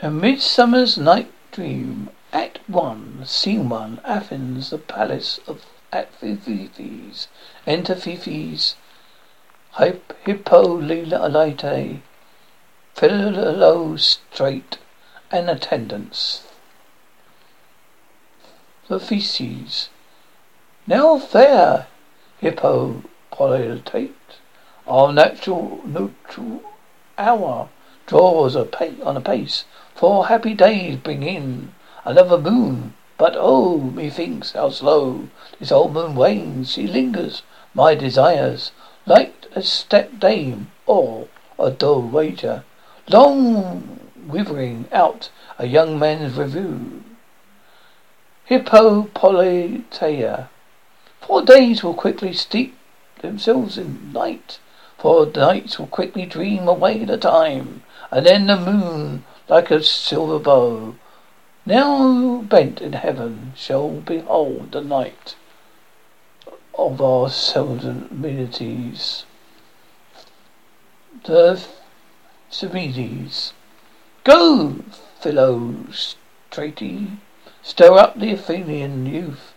A Midsummer's Night Dream, Act 1, Scene 1, Athens, the Palace at Thebes. Enter Thebes, Hippolyta, Philodeia, and attendants. The Theseus. Now there, Hippopolyte, our natural hour draws apace. 4 happy days bring in another moon, but oh, methinks how slow this old moon wanes. She lingers my desires, like a stepdame or a dull wager, long withering out a young man's review. Hippopolyteia. 4 days will quickly steep themselves in night, 4 nights will quickly dream away the time, and then the moon, like a silver bow, now bent in heaven, shall behold the night of our solemnities. The Phoebe. Go, Philostrate, stir up the Athenian youth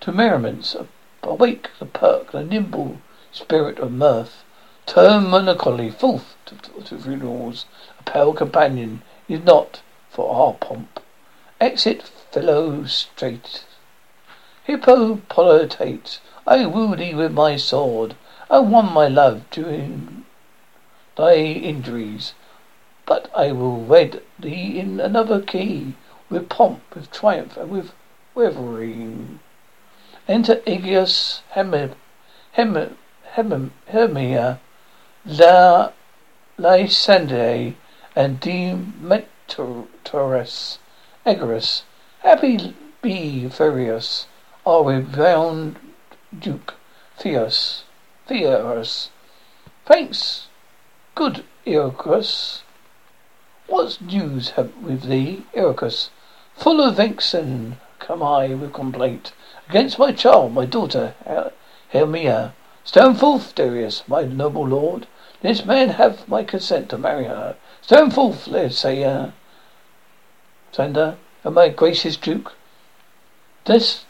to merriments, awake the perk, the nimble spirit of mirth. Turn melancholy forth to funerals, a pale companion is not for our pomp. Exit Philostrate. Hippopolyte, I woo thee with my sword, I won my love during thy injuries, but I will wed thee in another key, with pomp, with triumph, and with wavering. Enter Egeus, Hermia, Lysander, and Demetrius. Egeus, happy be Theseus, our renowned duke, Theseus. Thanks, good Egeus. What news have with thee, Egeus? Full of vexen come I with complaint against my child, my daughter Hermia. Stand forth, Darius, my noble lord. This man hath my consent to marry her. Stand forth, Lysander, and my gracious duke. This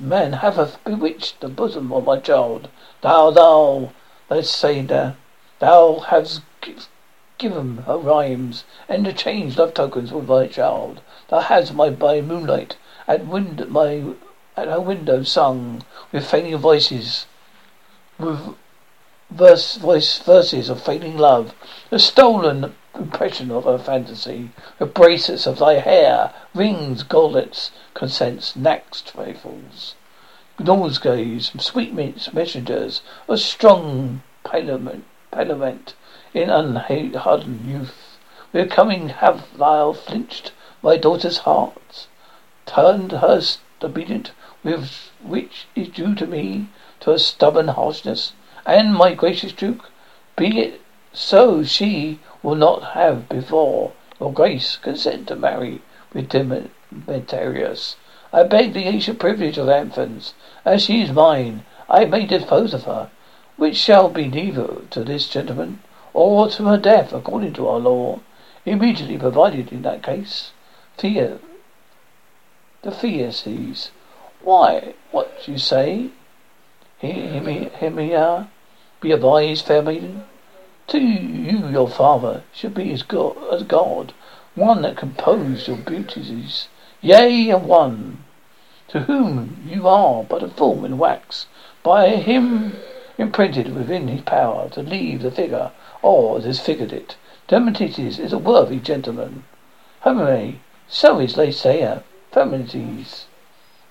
man hath bewitched the bosom of my child. Thou, Lysander, thou hast given her rhymes, and to change love tokens with thy child. Thou hast my by moonlight at her window sung with feigning voices, with verses of feigning love, the stolen impression of her fantasy, the bracelets of thy hair, rings, gauntlets, consents, knacks, trifles, nosegays, sweetmeats, messengers, a strong parliament in unhardened youth. With coming have thou flinched my daughter's heart, turned her obedient, with which is due to me, to a stubborn harshness, and my gracious duke, be it so, she will not have before your grace consent to marry with Demetrius. I beg the ancient privilege of Athens, as she is mine, I may dispose of her, which shall be neither to this gentleman or to her death, according to our law, immediately provided in that case. The Theseus. Why, what you say? Hermia, be advised, fair maiden. To you, your father should be as God, one that composed your beauties, yea, and one to whom you are but a form in wax, by him imprinted within his power to leave the figure, or as is figured it. Demetrius is a worthy gentleman. Hermia, so is Lysander. Feminities,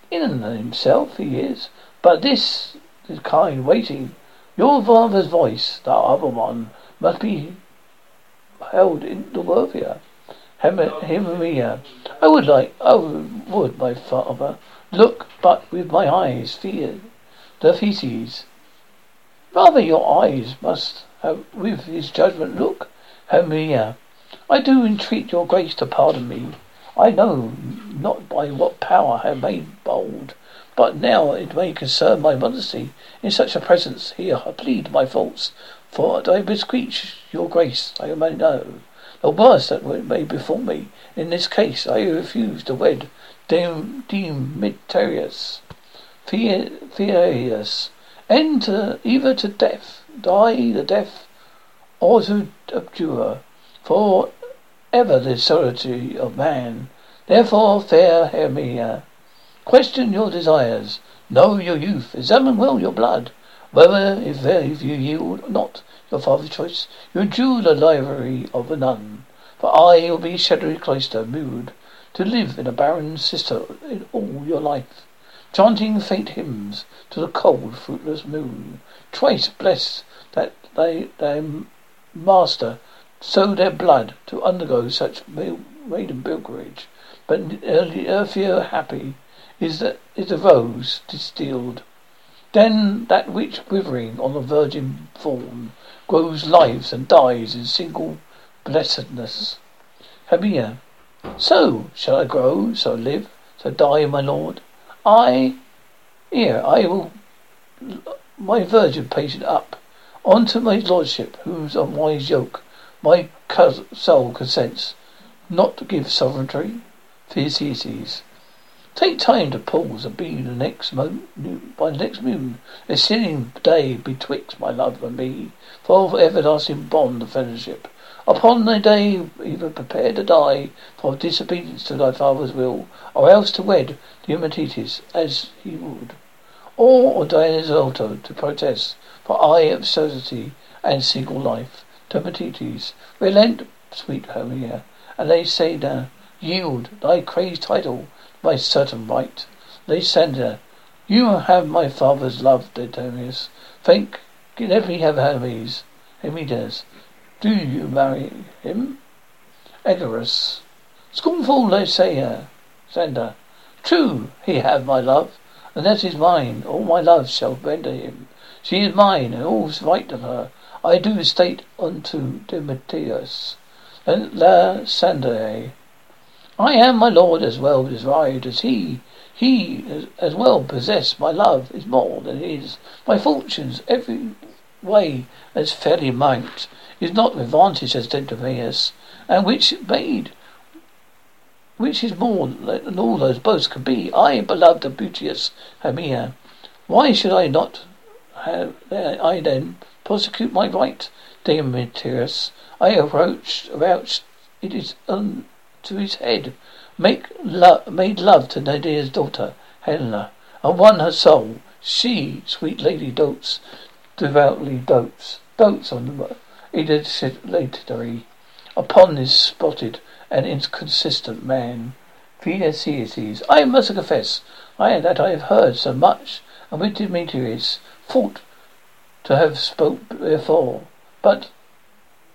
in and of himself he is, but this. Is kind waiting. Your father's voice, that other one, must be held in the worthier. Hermia, I would, my father, look but with my eyes, fear the Theseus. Rather your eyes must have with his judgment look. Hermia, I do entreat your grace to pardon me. I know not by what power I have made bold, but now it may concern my modesty. In such a presence here I plead my faults, for I beseech your grace I may know. Thou barest that were made before me. In this case I refuse to wed Demetrius, Theseus, and either to death, die the death, or to abjure for ever the solitude of man. Therefore, fair Hermia, question your desires, know your youth, examine well your blood, whether if you yield not your father's choice, you endure the livery of a nun. For I will be shadowy cloister mood, to live in a barren sister in all your life, chanting faint hymns to the cold fruitless moon. Twice blessed that their master sow their blood to undergo such maiden pilgrimage, but earthier happy is the rose distilled than that which quivering on the virgin thorn grows, lives and dies in single blessedness. Hermia, so shall I grow, so live, so die, my lord. I will my virgin patient up unto my lordship, whose unwise yoke my soul consents not to give sovereignty. Theseus, take time to pause and be the next moon, by the next moon, a sinning day betwixt my love and me, for everlasting bond of fellowship. Upon thy day, either prepare to die for disobedience to thy father's will, or else to wed Demetrius as he would, or die in his altar to protest for I absurdity and single life. Demetrius, relent, sweet Hermia, and Lysander, yield thy crazed title, my certain right. Lysander, you have my father's love, Demetrius. Thank, can every have Hermes. Hermes, do you marry him? Egeus, scornful Lysander, true, he have my love, and that is mine. All my love shall render him. She is mine, and all is right of her. I do state unto Demetrius and Lysander, I am my lord as well desired as he. He as well possessed my love is more than his. My fortunes every way as fairly might is not with vantage as Demetrius, and which is more than all those both can be. I, beloved of beauteous Hermia, why should I not have I then prosecute my right? Demetrius, I approach about it is to his head, made love to Nadia's daughter Helena, and won her soul. She, sweet lady, dotes devoutly on the edulatory upon this spotted and inconsistent man. Theseus, I must confess, I have heard so much, and with Demetrius thought to have spoke before, but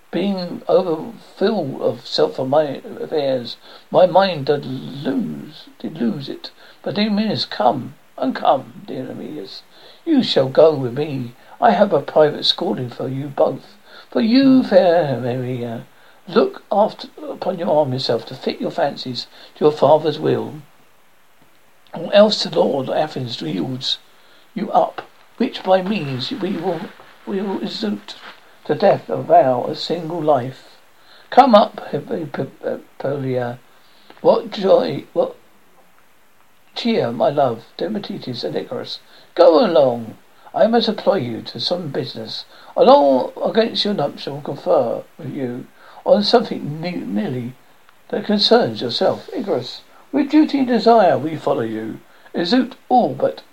being overfilled of self and my affairs, my mind did lose it. But Demetrius, come, dear Demetrius, you shall go with me. I have a private schooling for you both. For you, fair Maria, look upon your arm yourself to fit your fancies to your father's will, or else the Lord Athens yields you up, which by means we will execute the death of our single life. Come up, Hippolyta. What joy, what cheer, my love, Demetrius and Icarus. Go along. I must employ you to some business. Along against your nuptial confer with you on something nearly that concerns yourself. Icarus, with duty and desire we follow you. Exult all but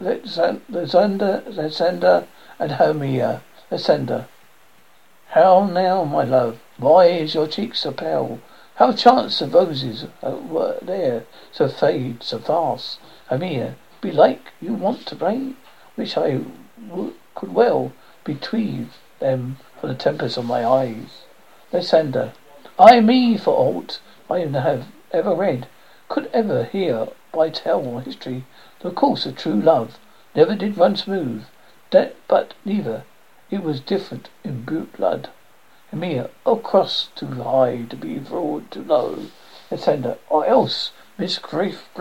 Lysander and Hermia. Lysander, how now, my love? Why is your cheek so pale? How chance the roses were there so fade so fast? Hermia, belike you want to blame, which I could well between them for the tempest of my eyes. Lysander, me for aught I have ever read, could ever hear by tell or history, the course of true love never did run smooth. But neither it was different in blood. Hermia, across too high to be broad to low. Ascender, or else misgraft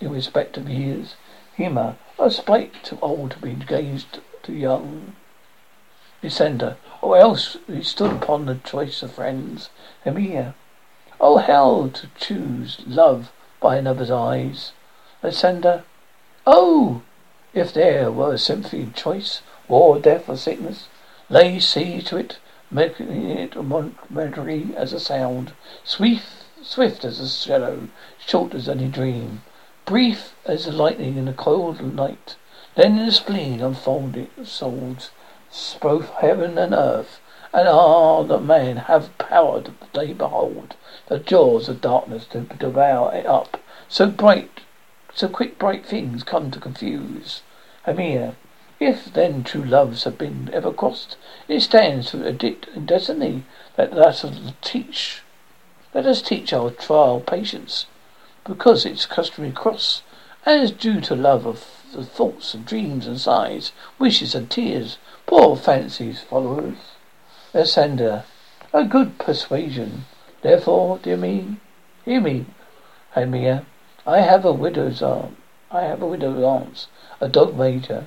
in respect of years. Hema, a spite too old to be engaged to young. Lysander. Or else we stood upon the choice of friends, Hermia. Oh, hell, to choose love by another's eyes, Lysander. Oh, if there were a symphony of choice, war, death, or sickness, lay sea to it, making it a melody as a sound, swift as a shadow, short as any dream, brief as the lightning in the cold night. Then in the spleen unfolded swords, both heaven and earth, and that man have power to they behold the jaws of darkness to devour it up. So quick, bright things come to confuse. Hermia, if then true loves have been ever crossed, it stands to addict and destiny Let us teach our trial patience, because its customary cross, as due to love of the thoughts and dreams and sighs, wishes and tears, poor fancies followers. Lysander, a good persuasion. Therefore, hear me, Hermia. I have a widow's aunt, a dog waiter,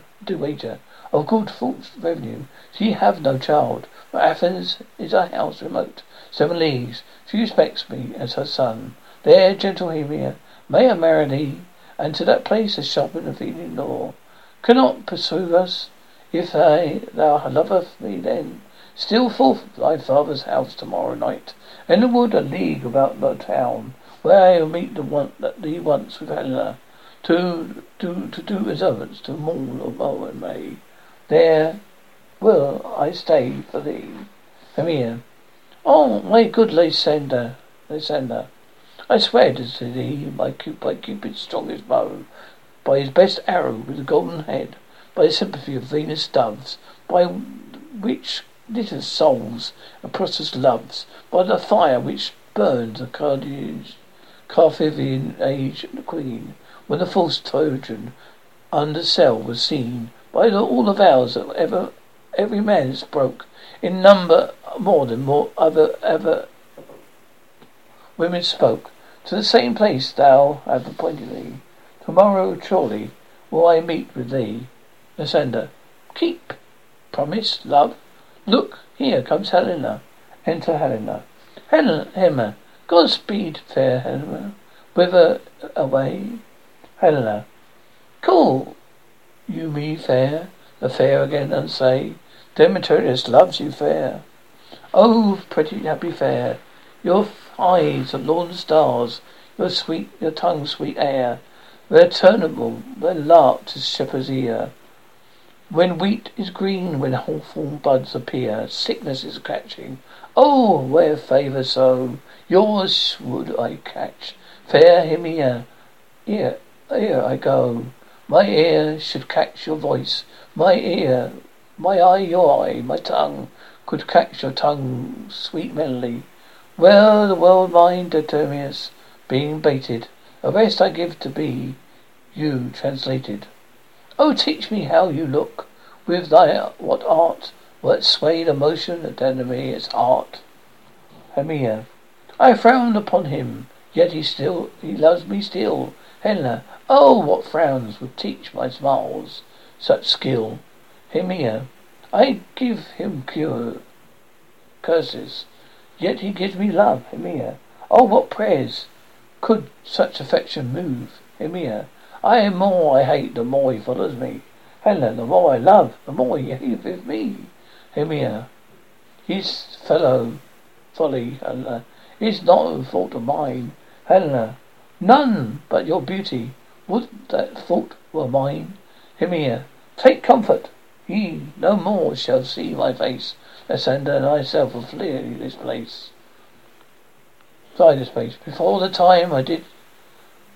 of good fortune revenue. She have no child, but Athens is her house remote, 7 leagues. She respects me as her son. There, gentle Hermia, may I marry thee, and to that place a shop in Athenian law cannot pursue us. If thou lovest me, then steal forth thy father's house tomorrow night, in the wood a league about the town, where I will meet thee once with Helena, to do as others, to mourn or mow and may. There will I stay for thee, Hermia. Oh, my good Lysander, I swear to thee, by Cupid's strongest bow, by his best arrow with the golden head, by the sympathy of Venus' doves, by which little souls and prosperous loves, by the fire which burns the Carthusian age and the queen, when the false Trojan undersell was seen, by all the vows that ever every man has broke, in number more than other women spoke, to the same place thou have appointed thee. Tomorrow surely will I meet with thee. Lysander, keep promise, love. Look, here comes Helena. Enter Helena. Helena, Godspeed, fair Helena. Whither away? Helena, call you me fair, the fair again, and say, Demetrius loves you fair. Oh, pretty happy fair, your eyes are lorn stars, your tongue sweet air, they're turnable, they're lark to shepherd's ear. When wheat is green, when hawthorn buds appear, sickness is catching. Oh, where favour so, yours would I catch. Fair Hermia, here I go. My ear should catch your voice, my eye your eye, my tongue could catch your tongue's sweet melody. Well, the world mind determines, being baited, a rest I give to be, you translated. Oh, teach me how you look, with thy what art, what swayed emotion at enemy its art. Hermia, I frowned upon him, yet he loves me still. Helena, oh, what frowns would teach my smiles such skill. Hermia, I give him curses, yet he gives me love. Hermia, oh, what prayers could such affection move. Hermia, the more I hate, the more he follows me. Helena, the more I love, the more he hates with me. Hermia, his fellow folly, Helena, is not a fault of mine. Helena, none but your beauty. Would that fault were mine? Hermia, take comfort. He no more shall see my face. Lysander and myself will flee this place. Before the time I did.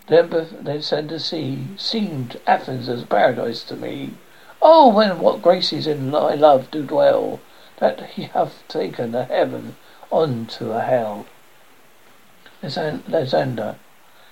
Then send to sea, seemed Athens as paradise to me. Oh, when what graces in thy love do dwell, that he hath taken a heaven unto a hell. Lysander,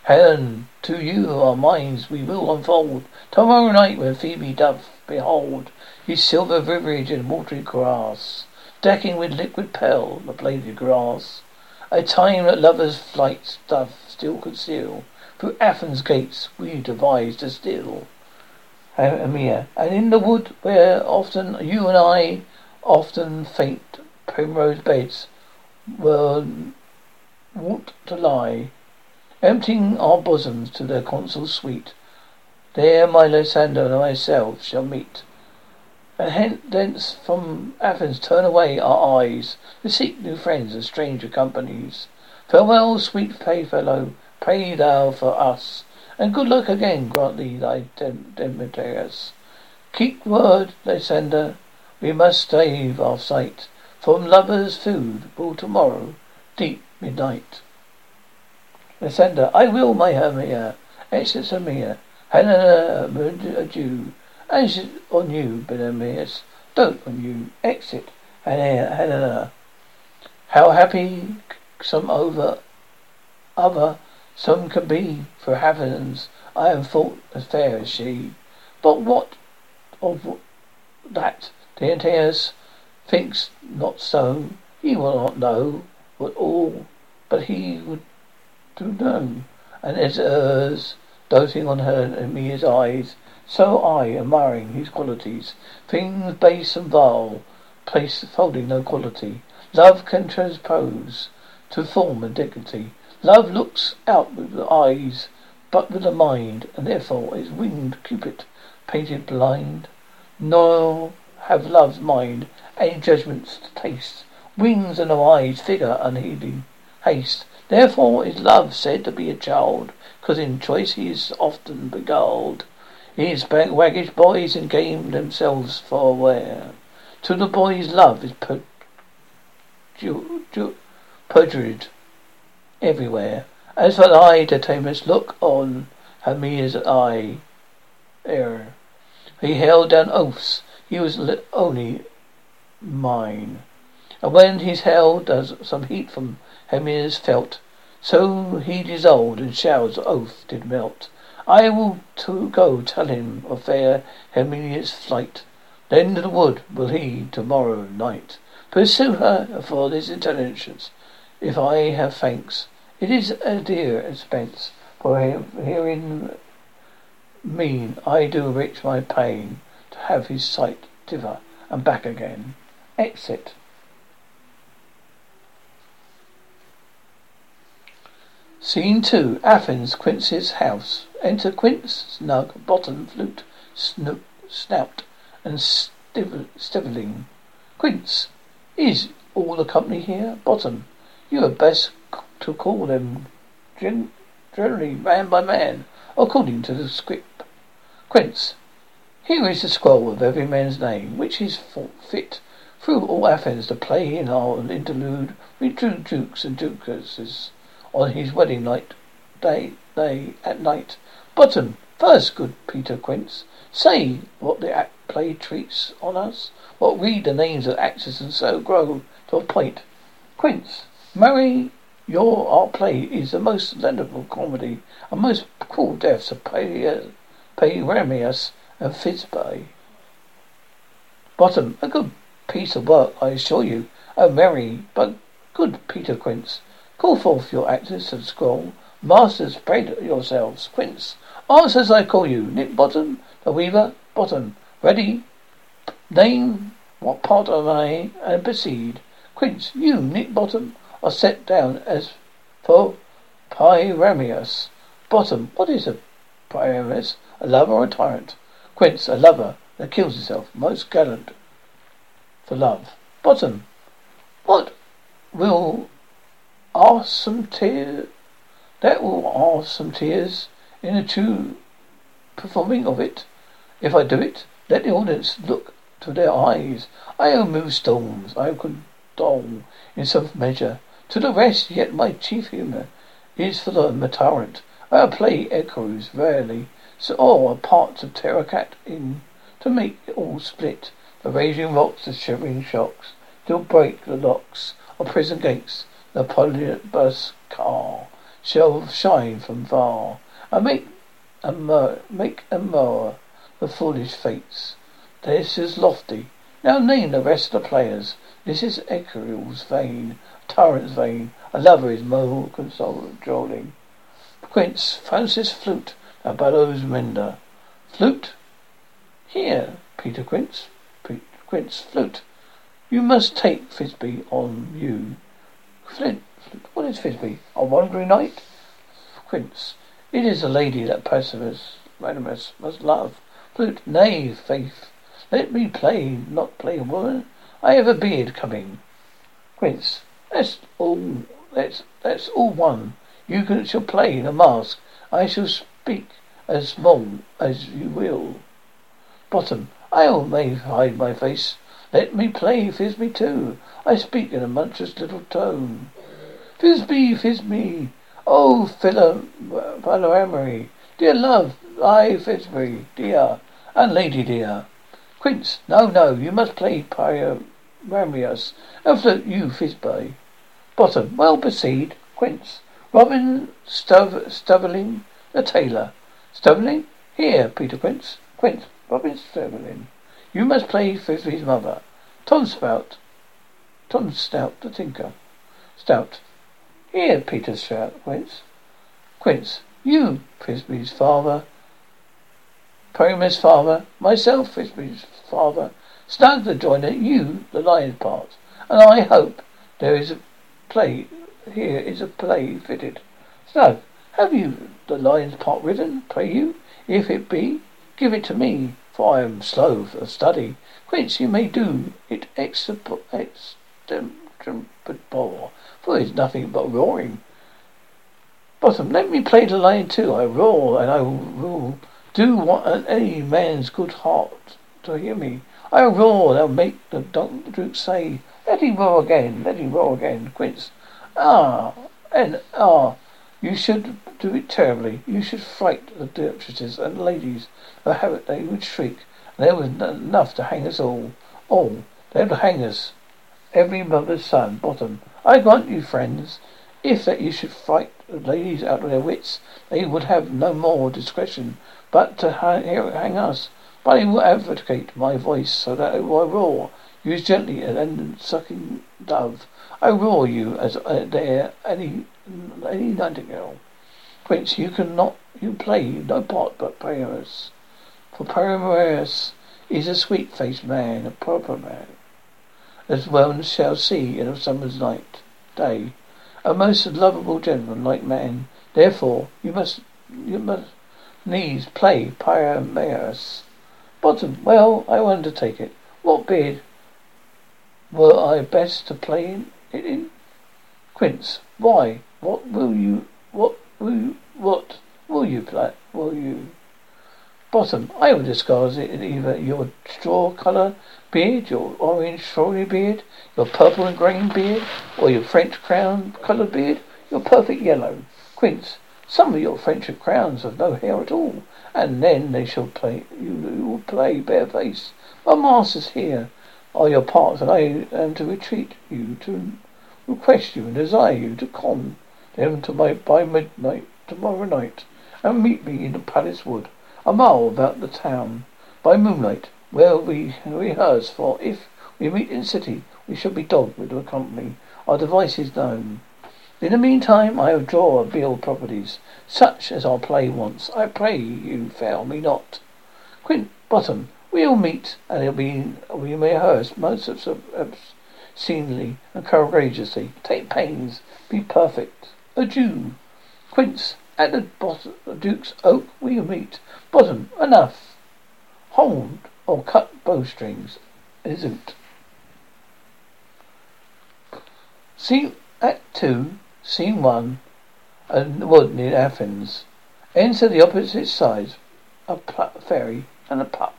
Helen, to you our minds we will unfold. Tomorrow night when Phoebe doth behold his silver riverage and watery grass, decking with liquid pearl the bladed grass, a time that lovers' flight doth still conceal. Through Athens' gates we devised a still, Hermia, and in the wood where often you and I often faint primrose beds were wont to lie, emptying our bosoms to their consul's suite. There my Lysander and myself shall meet, and thence from Athens turn away our eyes to seek new friends and stranger companies. Farewell, sweet playfellow, pray thou for us, and good luck again grant thee thy Demetrius. Keep word, Lysander, we must save our sight from lovers' food will tomorrow deep midnight. Lysander, I will, my Hermia, exits Hermia. Helena, adieu, exit on you, Hermias, dote on you, exit, Helena. How happy some over other some can be, for Athens I am thought as fair as she. But what of that? Theseus thinks not so. He will not know what all, but he would to know, and as hers, doting on her and Hermia's eyes, so I, admiring his qualities, things base and vile, place folding no quality, love can transpose to form and dignity. Love looks out with the eyes, but with the mind, and therefore is winged Cupid, painted blind, nor have love's mind any judgments to taste, wings and no eyes, figure unheeding haste. Therefore is love said to be a child, because in choice he is often beguiled. His waggish boys and game themselves for aware. To the boys love is perjured everywhere. As for thy Demetrius, look on Hermia's eye error. He held down oaths, he was only mine. And when his hell does some heat from Hermia's felt, so he dissolved and showers oath did melt. I will to go tell him of fair Hermia's flight. Then to the wood will he tomorrow night. Pursue her for this intelligence. If I have thanks, it is a dear expense, for herein mean I do reach my pain, to have his sight thither and back again. Exit. Scene 2. Athens, Quince's house. Enter Quince, Snug, Bottom, Flute, Snout, and Starveling. Quince, is all the company here? Bottom, you are best to call them generally man by man, according to the script. Quince, here is the scroll of every man's name, which is fit through all Athens to play in our interlude with true dukes and duchesses. On his wedding night, day at night. Bottom, first, good Peter Quince, say what the play treats on us, what we the names of actors and so grow to a point. Quince, marry, our play is the most lamentable comedy, and most cruel deaths of Pyramus and Thisbe. Bottom, a good piece of work, I assure you. Oh, marry, but good Peter Quince, call forth your actors and scroll. Masters, spread yourselves. Quince, answer as I call you. Nip Bottom, the weaver. Bottom, ready. Name what part am I, and proceed. Quince, you, Nip Bottom, are set down as for Pyramus. Bottom, what is a Pyramus? A lover or a tyrant? Quince, a lover that kills himself, most gallant for love. Bottom, what will ask some tears in the true performing of it. If I do it, let the audience look to their eyes. I will move storms, I will condole in some measure. To the rest, yet my chief humour is for the tyrant. I play echoes rarely, so all parts of terror cat in to make it all split. The raging rocks, the shivering shocks, till break the locks of prison gates. The Polybus car shall shine from far, and make a mower the foolish fates. This is lofty. Now name the rest of the players. This is Egeus' vein, tyrant's vein. A lover is more consoling. Quince, Francis Flute, a bellows mender. Flute, here, Peter Quince, Flute. You must take Thisbe on you. Flint, what is Thisbe? A wandering knight? Quince, it is a lady that Pyramus must love. Flute, nay, faith, let me play, not play a woman. I have a beard coming. Quince, that's all one. You shall play the mask. I shall speak as small as you will. Bottom, I may hide my face. Let me play Thisbe too. I speak in a monstrous little tone. Thisbe, Thisbe, oh, Philoemery, dear love, I, Thisbe, dear, and lady dear. Quince, no, you must play Pyramus, and float you, Thisbe. Bottom, well proceed, Quince. Robin Starveling, the tailor. Starveling, here, Peter Quince. Quince, Robin Starveling. You must play Thisbe's mother. Tom Snout, the tinker. Snout, here, Peter Snout, Quince. Quince, you, Thisbe's father. Pyramus' father. Myself, Thisbe's father. Snug the joiner, you, the lion's part. And I hope there is a play. Here is a play fitted. Snug, have you the lion's part written, pray you? If it be, give it to me, for I am slow of study. Quince, you may do it extempore, for it is nothing but roaring. Bottom, let me play the lion too. I roar, and I will rule. Do what any man's good heart to hear me. I roar, and I'll make the duke say, let him roar again, Quince. You should do it terribly. You should fright the duchesses and ladies. They would shriek. There was enough to hang us all. They would hang us. Every mother's son. Bottom, I grant you, friends, if that you should fright the ladies out of their wits, they would have no more discretion but to hang us. But I will advocate my voice so that I roar. Use gently and sucking dove. I roar you as there any nightingale. Quince, you play no part but Pyramus. For Pyramus is a sweet-faced man, a proper man, as well shall see in a summer's night, day, a most lovable gentleman like man. Therefore, you must needs play Pyramus. Bottom, well, I will undertake it. What beard were I best to play it in? Quince, why? What will you play? Bottom, I will disguise it in either your straw colour beard, your orange strawberry beard, your purple and green beard, or your French crown colour beard, your perfect yellow. Quince, some of your French crowns have no hair at all, and then they shall play. You will play bareface. My masters here are your parts, and I am to entreat you, to request you, and desire you to come them to by midnight tomorrow night, and meet me in the palace wood, a mile about the town, by moonlight, where we rehearse. For if we meet in city, we shall be dogged with the company. Our device is known. In the meantime, I will draw a bill of properties, such as our play wants. I pray you fail me not. Quint, Bottom, we'll meet, and we may rehearse most obscenely and courageously. Take pains, be perfect. Adieu. Quince, at the Duke's Oak we'll meet. Bottom, enough. Hold or cut bowstrings. Isn't. See Act 2, Scene 1, a wood near Athens. Enter the opposite sides, a ferry and a pup.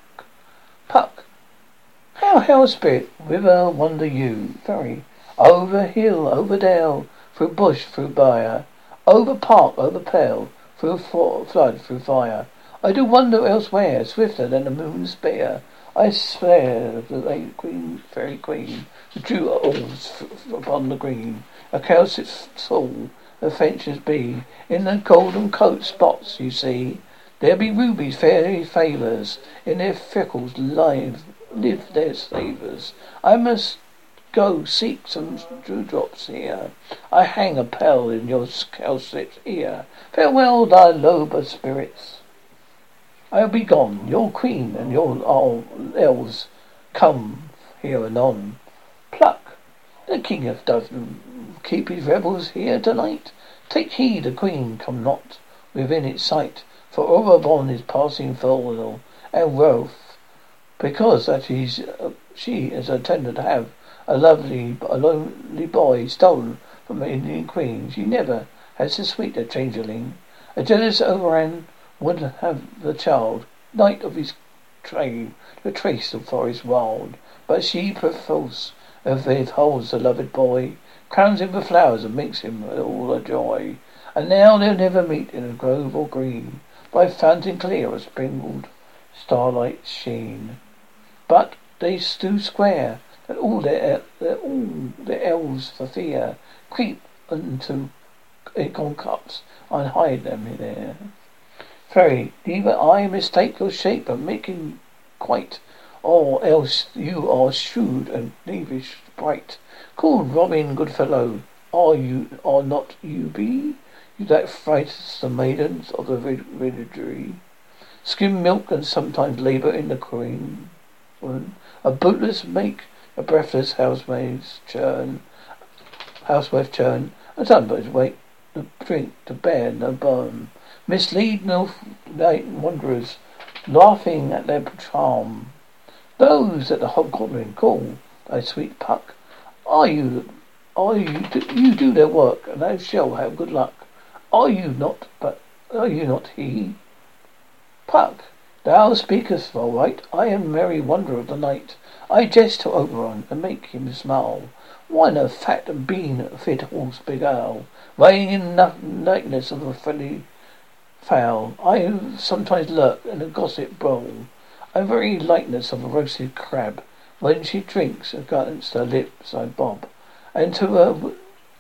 Puck, how hail spirit, whither wander you? Ferry, over hill, over dale, through bush, through byre, over park, over pale, through flood, through fire. I do wander elsewhere, swifter than the moon's spear. I swear the late queen, fairy queen, the dew alls upon the green, a cowslip's soul, the fences be, in the golden coat spots you see. There be rubies, fairy favours, in their freckles live their savours. I must go seek some dewdrops here. I hang a pearl in your cowslip's ear. Farewell, thy lober spirits. I'll be gone. Your queen and your elves come here anon. Pluck, the king doth keep his revels here tonight. Take heed, the queen come not within its sight, for Oberon is passing foul and wroth, because that she is intended to have a lonely boy stolen from the Indian queen. She never has so sweet a changeling. A jealous Oberon would have the child, knight of his train, to trace the forest wild, but she perforce withholds the loved boy, crowns him with flowers and makes him all a joy. And now they'll never meet in a grove or green, by fountain clear or sprinkled starlight's sheen. But they do square that all the elves for fear creep unto acorn cups and hide them there. Fairy, neither I mistake your shape and making quite, or else you are shrewd and knavish bright. Call Robin, good fellow, are not you be? You that frightest the maidens of the villagery, skim milk and sometimes labour in the queen, a bootless make, a breathless housewife churn, and sometimes wait to drink, to bear no bone. Mislead no night wanderers, laughing at their charm. Those that the hobgoblin call thy sweet Puck, you do their work, and thou shalt have good luck. Are you not he? Puck, thou speakest well right. I am merry wanderer of the night. I jest to Oberon and make him smile. Why no fat and bean fit horse beguile, weighing in the lightness of a friendly fowl. I sometimes lurk in a gossip bowl, a very lightness of a roasted crab. When she drinks against her lips I bob, and to her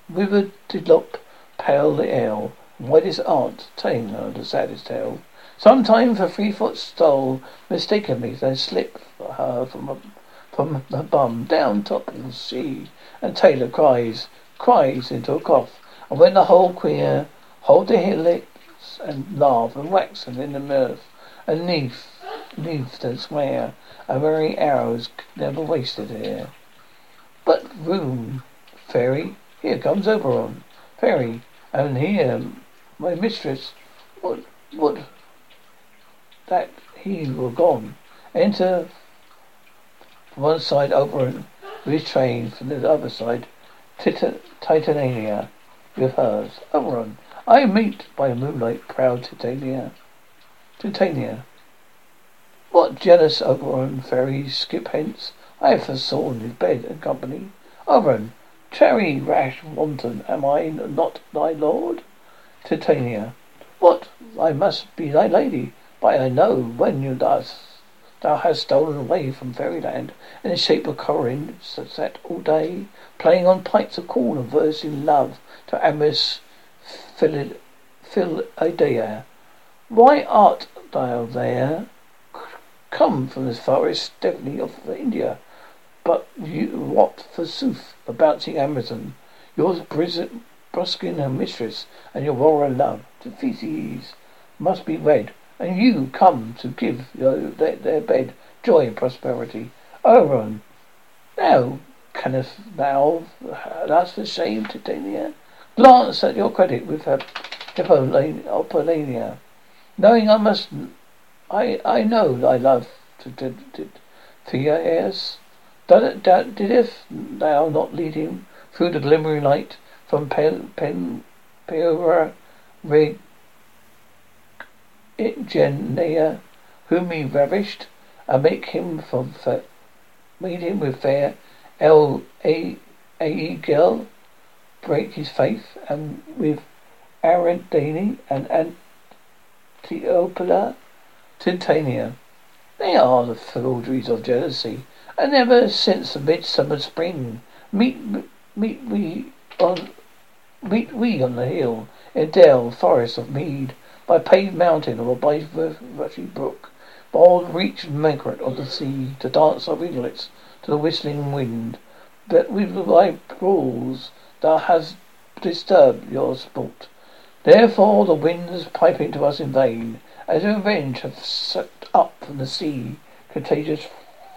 withered dillop pale the ale, widest aunt tame her the saddest tale. Sometime for 3 foot stole mistaken me, then slip her from her bum, down topples she, and Taylor cries into a cough, and when the whole queer hold their lips and laugh and wax and in the mirth, and neath and swear, a very arrow's never wasted here. But room, fairy, here comes Oberon, fairy, and here my mistress would that he were gone. Enter from one side Oberon with his train, from the other side Titania with hers. Oberon, I meet by moonlight proud Titania. What jealous Oberon, fairies, skip hence. I have forsaken his bed and company. Oberon, cherry, rash, wanton, am I not thy lord? Titania, what? I must be thy lady, but I know when thou hast stolen away from fairyland in the shape of Corin, sat all day, playing on pipes of corn and verse in love to amorous Philodeia. Why art thou there? Come from this forest, definitely of India, but you what forsooth the bouncing Amazon, your brusking her mistress, and your royal love to Theseus must be wed, and you come to give their bed joy and prosperity. Oberon, now canst thou thus shame Titania? Glance at your credit with her Hippolyta, knowing I must. I know thy love to your heirs. Didst thou not lead him through the glimmering light from Perigenia, whom he ravished, and made him with fair Aegil break his faith, and with Arendani and Antiopola Titania. They are the forgeries of jealousy, and ever since the midsummer spring meet we on the hill, in dell, forest of mead, by paved mountain or by rushy brook, bold reached magnet of the sea, to dance our winglets to the whistling wind. But with thy brawls thou hast disturbed your sport. Therefore the winds piping to us in vain, as revenge hath sucked up from the sea, contagious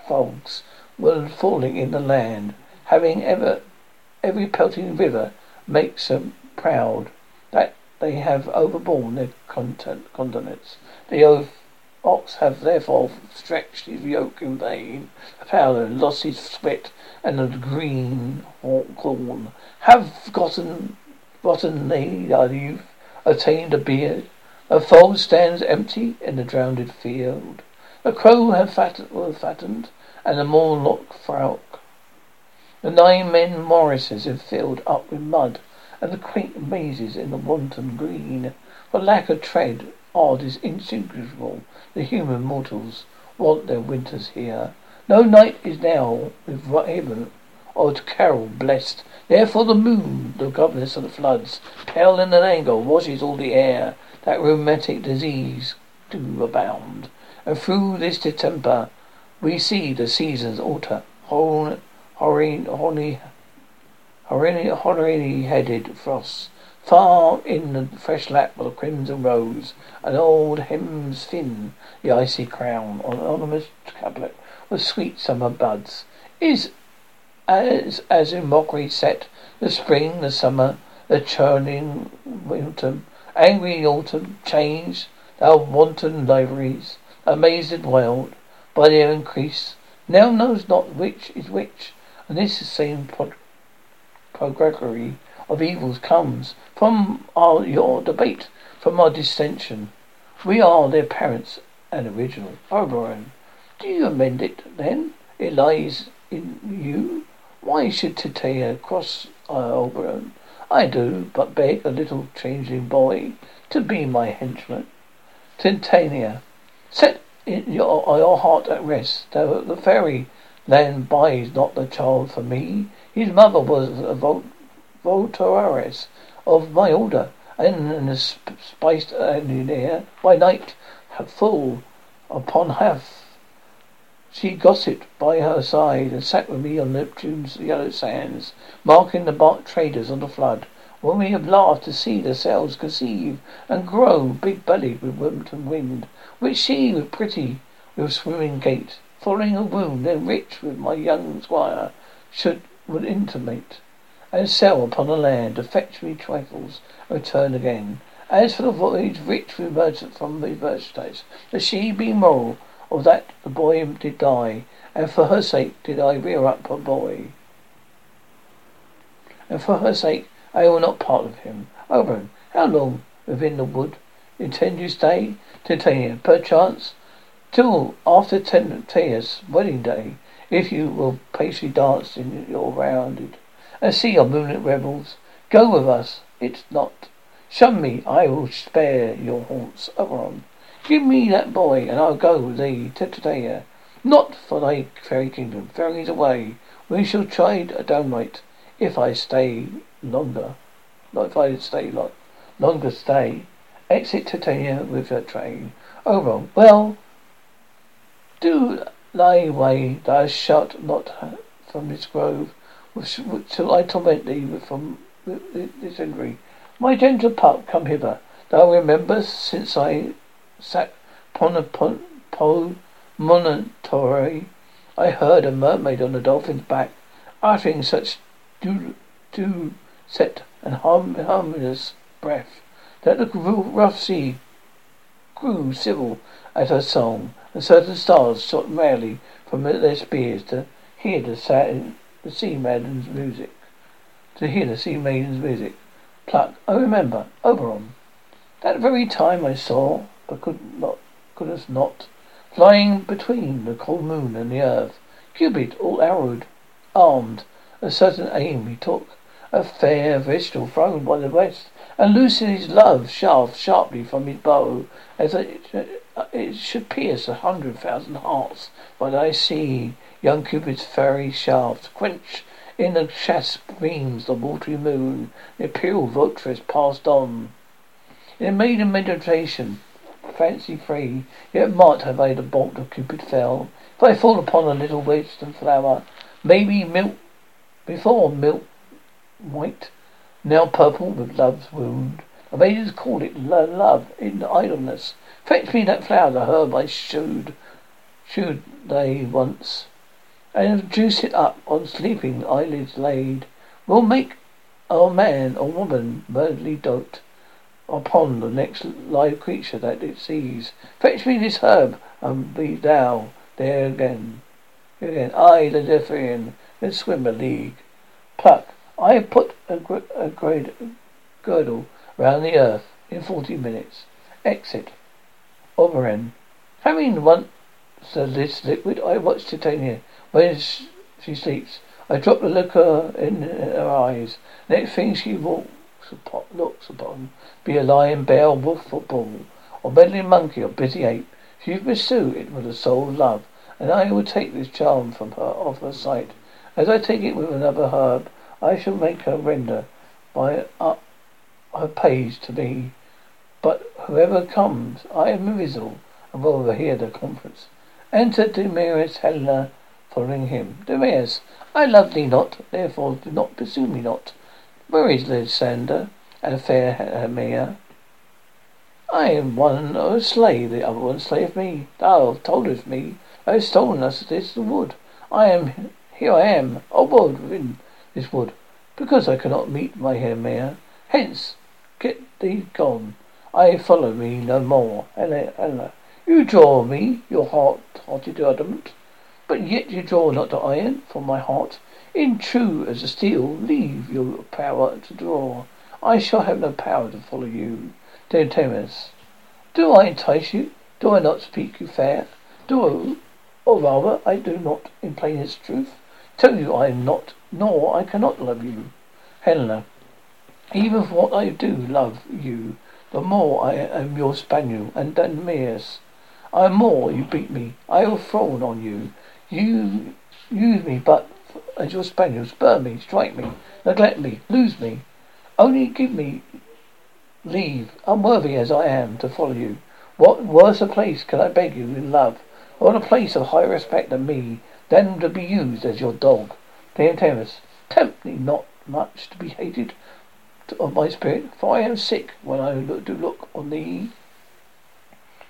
fogs were falling in the land. having every pelting river makes them proud that they have overborne their continents. The ox have therefore stretched his yoke in vain, the fowler lost his sweat, and the green corn have rotten thy youth, attained a beard. A fold stands empty in the drowned field. The crow have fattened, and the moorlock frowk. The nine men Morrises have filled up with mud, and the quaint mazes in the wanton green. For lack of tread, odd is inexcusable. The human mortals want their winters here. No night is now with heaven or to carol blessed. Therefore the moon, the governess of the floods, pale in an angle, washes all the air, that rheumatic disease do abound. And through this distemper we see the seasons alter. Horny-headed frosts, far in the fresh lap of the crimson rose, an old hem's fin, the icy crown, on an anonymous tablet, with sweet summer buds, is as in mockery set, the spring, the summer, the churning autumn, angry autumn, change, thou wanton liveries, amazed wild, by their increase, now knows not which is which, and this same progregory of evils comes from your debate, from our dissension. We are their parents and original. Oberon, do you amend it, then? It lies in you? Why should Titania cross Oberon? I do but beg a little changeling boy to be my henchman. Titania, set in your heart at rest. The fairy land buys not the child for me. His mother was a votaress of my order, and a spiced annular by night, full upon half. She gossiped by her side, and sat with me on Neptune's yellow sands, marking the bark traders on the flood, when we have laughed to see the sails conceive, and grow big-bellied with wanton wind, which she was pretty with swimming gait, following a womb, then rich with my young squire, would intimate, and sail upon the land, to fetch me trifles, and return again. As for the voyage, rich with merchants from the merchandise, that she be moral, or that the boy did die, and for her sake did I rear up a boy. And for her sake I will not part with him. Oberon, how long within the wood intend you stay? Titania, perchance, till after Titania's wedding day, if you will patiently dance in your rounded, and see your moonlit revels. Go with us, it's not. Shun me, I will spare your haunts. Oberon, give me that boy, and I'll go with thee, Titania. Not for thy fairy kingdom. Fairies away, we shall chide a downright. If I stay longer, exit Titania with her train. Oberon, well, do thy way, thou shalt not from this grove, till I torment thee from this injury. My gentle Puck, come hither. Thou rememberest, since I sat upon a promontory, I heard a mermaid on a dolphin's back, uttering such set and harmonious breath, that the rough sea grew civil at her song, and certain stars shot merrily from their spears to hear the sea maiden's music. Pluck, I remember, Oberon. That very time I saw, but could not, flying between the cold moon and the earth, Cupid, all arrowed, armed, a certain aim he took, a fair vestal thrown by the west, and loosened his love shaft sharply from his bow, as it should pierce 100,000 hearts. But I see young Cupid's fairy shaft quench in the chaste beams the watery moon. The imperial votaress passed on in maiden meditation, fancy free. Yet might have made a bolt of Cupid fell. If I fall upon a little western flower, maybe milk white, now purple with love's wound. The maidens called it love in idleness. Fetch me that flower, the herb I shewed they once, and juice it up on sleeping eyelids laid, will make a man or woman madly dote upon the next live creature that it sees. Fetch me this herb, and be thou there again. I, the Zephyrian, and swim a league. Pluck, I have put a girdle round the earth in 40 minutes. Exit. Oberon. Having once this liquid, I watch Titania when she sleeps. I drop the liquor in her eyes. Next thing she looks upon be a lion, bear, wolf, or bull, or meddling monkey, or busy ape. She would pursue it with a soul love, and I will take this charm from her off her sight. As I take it with another herb, I shall make her render by her page to me. But whoever comes, I am invisible, and will overhear the conference. Enter Demetrius, Helena, following him. Demetrius, I love thee not, therefore do not pursue me not. Where is Lysander and fair Hermia? I am one who slay, the other one slayeth me. Thou toldest me, I have stolen us this wood. I am abode within this wood, because I cannot meet my Hermia. Hence, get thee gone. I follow me no more. Helena, you draw me, your hot-hearted adamant, but yet you draw not the iron from my heart. In true as a steel, leave your power to draw. I shall have no power to follow you. Demetrius, do I entice you? Do I not speak you fair? Do I, or rather, I do not, in plainest truth, tell you I am not, nor I cannot love you. Helena, even for what I do love you, the more I am your spaniel, and Demetrius, I am more. You beat me, I will fawn on you. You use me but as your spaniel, spur me, strike me, neglect me, lose me. Only give me leave, unworthy as I am, to follow you. What worse a place can I beg you in love, or a place of high respect to me, than to be used as your dog? Demetrius, tempt me not much to be hated of my spirit, for I am sick when I do look on thee.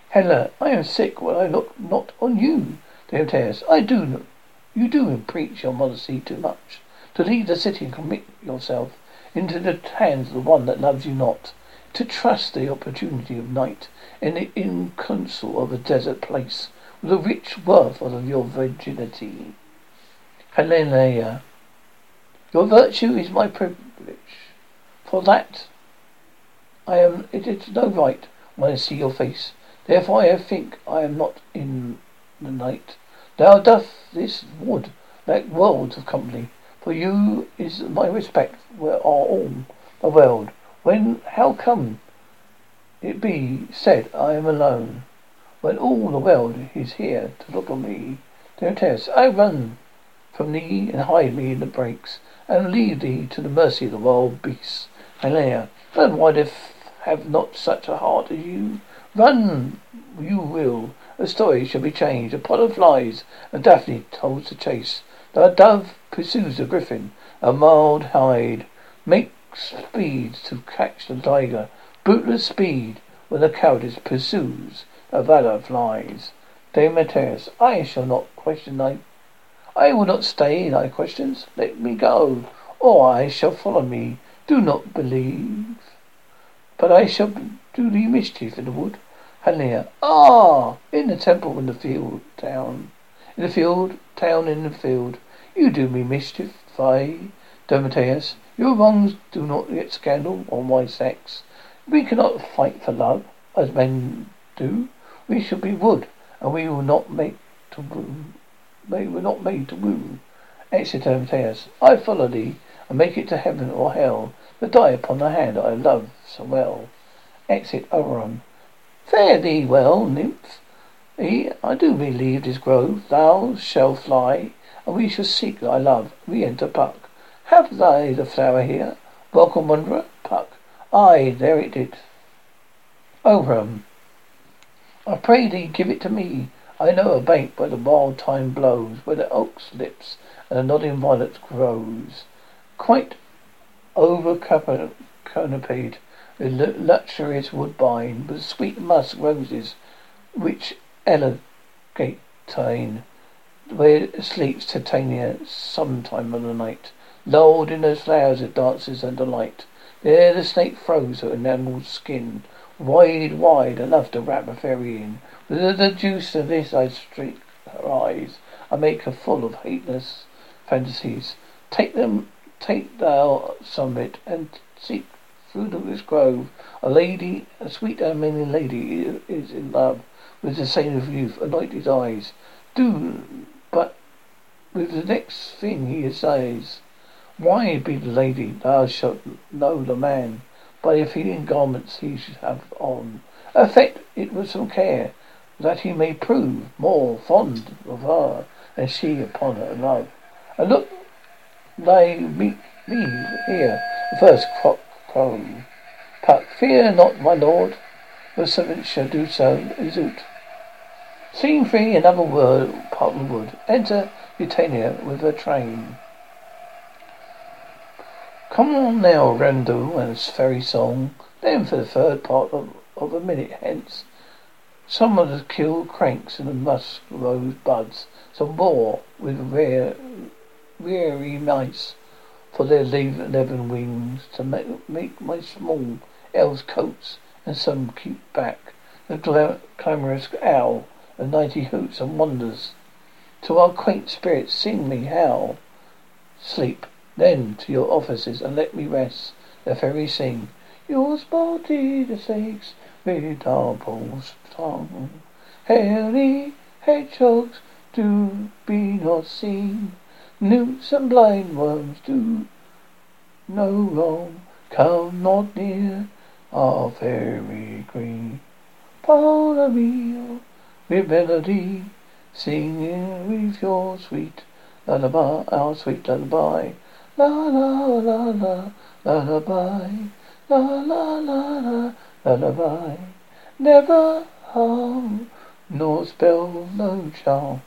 Helena, I am sick when I look not on you. Demetrius, you do preach your modesty too much, to leave the city and commit yourself into the hands of the one that loves you not, to trust the opportunity of night in the inconsol of a desert place, with the rich worth of your virginity. Helena, your virtue is my privilege. For that, it is no right when I see your face. Therefore I think I am not in the night. Thou doth this wood lack worlds of company. For you is my respect where are all the world. When, how come it be said I am alone, when all the world is here to look on me? Demetrius, I run from thee and hide me in the brakes, and leave thee to the mercy of the wild beasts. Helena, but why have not such a heart as you? Run, you will. A story shall be changed. A pod of flies, a Daphne holds the chase. A dove pursues a griffin. A mild hide makes speed to catch the tiger. Bootless speed when a cowardice pursues. A valor flies. Demetrius, I shall not question thy. I will not stay in thy questions. Let me go, or I shall follow me. Do not believe, but I shall do thee mischief in the wood. Helena, in the temple, in the field, town, in the field, town, in the field, you do me mischief, fie. Demetrius, your wrongs do not yet scandal on my sex. We cannot fight for love, as men do. We shall be wood, and we will not make to woo. We were not made to woo. Exit Demetrius, I follow thee, and make it to heaven or hell, but die upon the hand I love so well. Exit Oberon. Fare thee well, nymph. I do believe this grove. Thou shalt fly, and we shall seek thy love. We enter Puck. Have thy the flower here? Welcome, wanderer. Puck. Ay, there it did. Oberon, I pray thee, give it to me. I know a bank where the wild thyme blows, where the oak slips, and the nodding violet grows. Quite over canopied with luxurious woodbine, with sweet musk roses, which elegate where sleeps Titania sometime of the night, lulled in those flowers that dances under light. There the snake froze her enamelled skin, wide, enough to wrap a fairy in. With the juice of this I streak her eyes, I make her full of hateless fantasies. Take thou some it, and seek through this grove. A sweet Armenian lady is in love with the saint of youth, anointed eyes. Do, but with the next thing he says, why be the lady, thou shalt know the man, by the Athenian garments he should have on. Affect it with some care, that he may prove more fond of her, and she upon her love. And look, they meet me here, the first crow. Puck, fear not, my lord, the servant shall do so, Isoot. Scene 3, another word, Putnam Wood. Enter Titania with her train. Come on now, Randall, and his fairy song. Then for the third part of a minute hence, some of the killed cranks and the musk rose buds, some more with rare, weary mice for their leaven wings to make my small elves coats, and some keep back the clamorous owl. And 90 hoots and wonders to our quaint spirits sing me how. Sleep then to your offices and let me rest. The fairies sing your body the snakes with doubles tongue. Hairy hedgehogs do be not seen, newts and blind worms do no wrong. Come not near our fairy queen. Follow me with melody, singing with your sweet lullaby, our sweet lullaby. La la la la, lullaby. La la la la, lullaby. Never harm, nor spell no charm.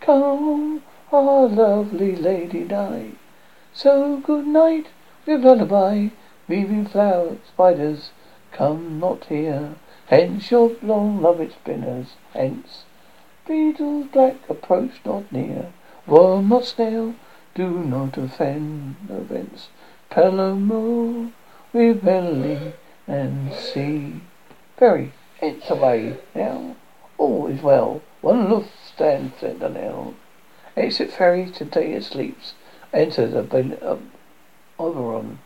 Come, our lovely lady night. So good night with lullaby, weaving flower spiders, come not here. Hence your long loved spinners, hence. Beetles black approach not near, worm not snail, do not offend events. Palomar with melody and sea. Very, it's away now, all is well, one loof stands sentinel. Exit ferry, Titania sleeps, enters Oberon,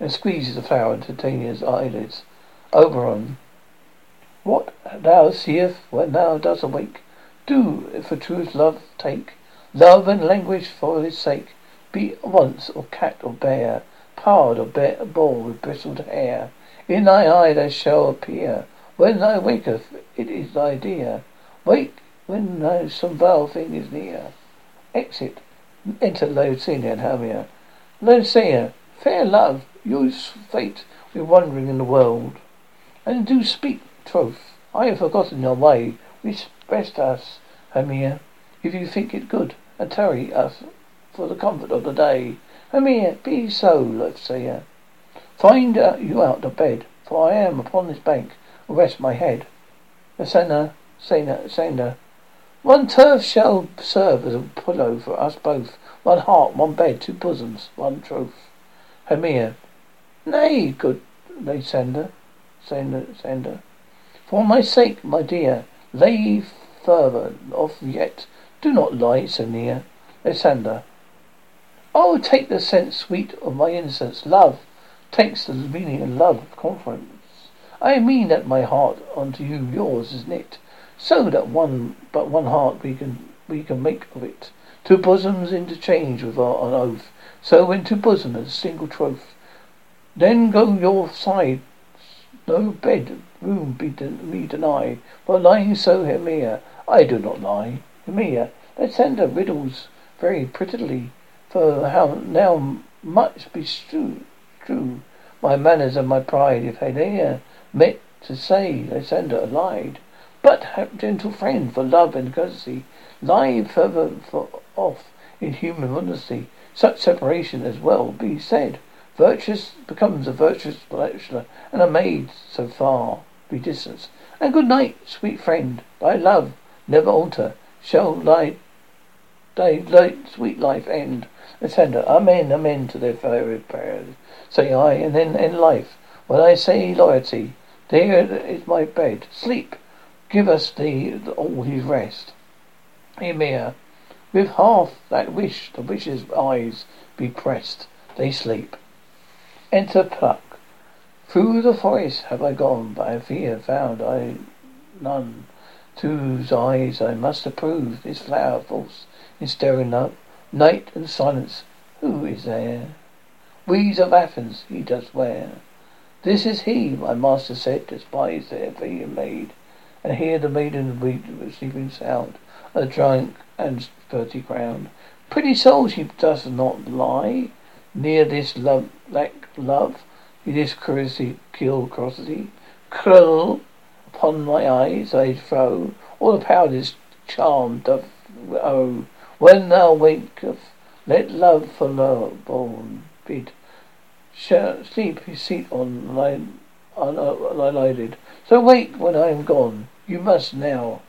and squeezes the flower in Titania's eyelids. Oberon, what thou seest when thou dost awake, do for truth love take, love and languish for his sake, be once or cat or bear, pard or boar with bristled hair, in thy eye they shall appear, when thou waketh it is thy dear, wake when thou some vile thing is near. Exit, enter Lysander and Hermia. Lysander, fair love, whose fate we're wandering in the world, and do speak troth, I have forgotten your way. Rest us, Hermia, if you think it good, and tarry us for the comfort of the day. Hermia, be so, Lysander. Find you out of bed, for I am upon this bank, and rest my head. Lysander, one turf shall serve as a pillow for us both, one heart, one bed, two bosoms, one troth. Hermia, nay, good Lysander, for my sake, my dear, lay further off yet. Do not lie so near. Lysander, oh, take the sense sweet of my innocence. Love takes the meaning of love of conference. I mean that my heart unto you, yours is knit, so that one heart we can make of it. Two bosoms interchange with our oath. So when two bosoms, single troth, then go your side. No bed room be me deny, for lying so, Hermia, I do not lie. Hermia, Lysander riddles very prettily, for how now much be true, my manners and my pride, if Helena meant to say Lysander lied. But, gentle friend, for love and courtesy, lie further off in human honesty, such separation as well be said. Virtuous becomes a virtuous bachelor, and a maid so far be distance. And good night, sweet friend, thy love never alter, shall lie day, late, sweet life end. Lysander, amen, amen to their favorite prayers. Say I, and then end life. When I say loyalty, there is my bed. Sleep, give us the all his rest. Hermia, with half that wish, the wish's eyes be pressed. They sleep. Enter Puck. Through the forest have I gone, but I fear found I none. Whose eyes I must approve this flower false in staring up night and silence. Who is there? Weeds of Athens he does wear. This is he, my master said, despised their being maid. And here the maiden weep with sleeping sound, a drunk and dirty crown. Pretty soul, she does not lie. Near this love, lack love, this curiosity, kill curiosity, curl. Upon my eyes I throw all the power this charm doth owe. When thou waketh, let love for love born bid. Shall sleep his seat on thy eyelid. So wake when I am gone. You must now.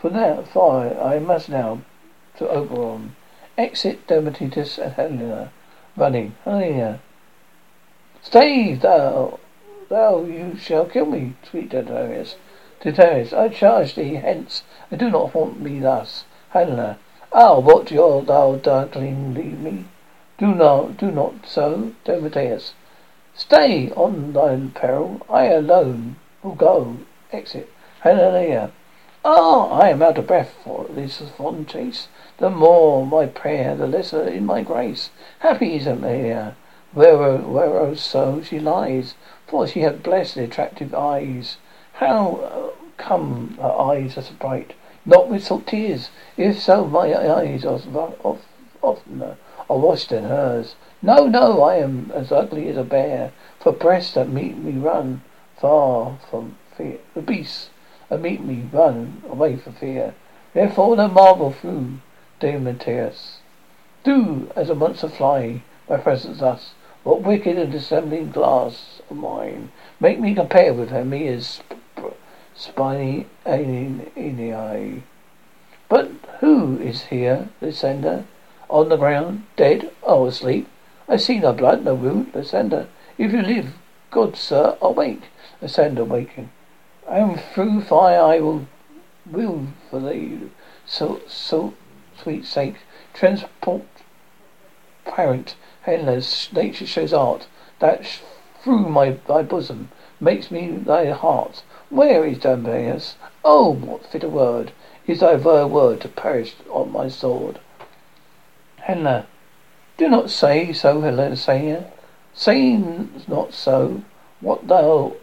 For that fire I must now to Oberon. Exit Demetrius and Helena, running. Helena, stay thou. Thou, you shall kill me, sweet Titania. Titania, I charge thee hence. I do not want me thus. Helena, ah, what thou darkling leave me? Do not so, Demetrius. Stay on thine peril. I alone will go. Exit. Helena, ah, I am out of breath for this fond chase. The more my prayer, the lesser in my grace. Happy is Hermia, where so she lies. For she hath blessed the attractive eyes. How come her eyes are so bright? Not with salt tears. If so, my eyes are oftener are washed than hers. No, I am as ugly as a bear. For breasts that meet me run far from fear. The beasts that meet me run away for fear. Therefore no marvel through Demetrius. Do as a monster fly my presence thus. What wicked and dissembling glass of mine make me compare with Hermia's spiny eye? But who is here, Lysander? On the ground, dead or asleep? I see no blood, no wound, Lysander. If you live, good sir, awake, Lysander, waking. And through fire I will for thee, so sweet sake, transport parent. Endless nature shows art that through my bosom makes me thy heart. Where is Demetrius? Oh, what fit a word is thy vile word to perish on my sword? Helena, do not say so, Helena. Say not so. What thou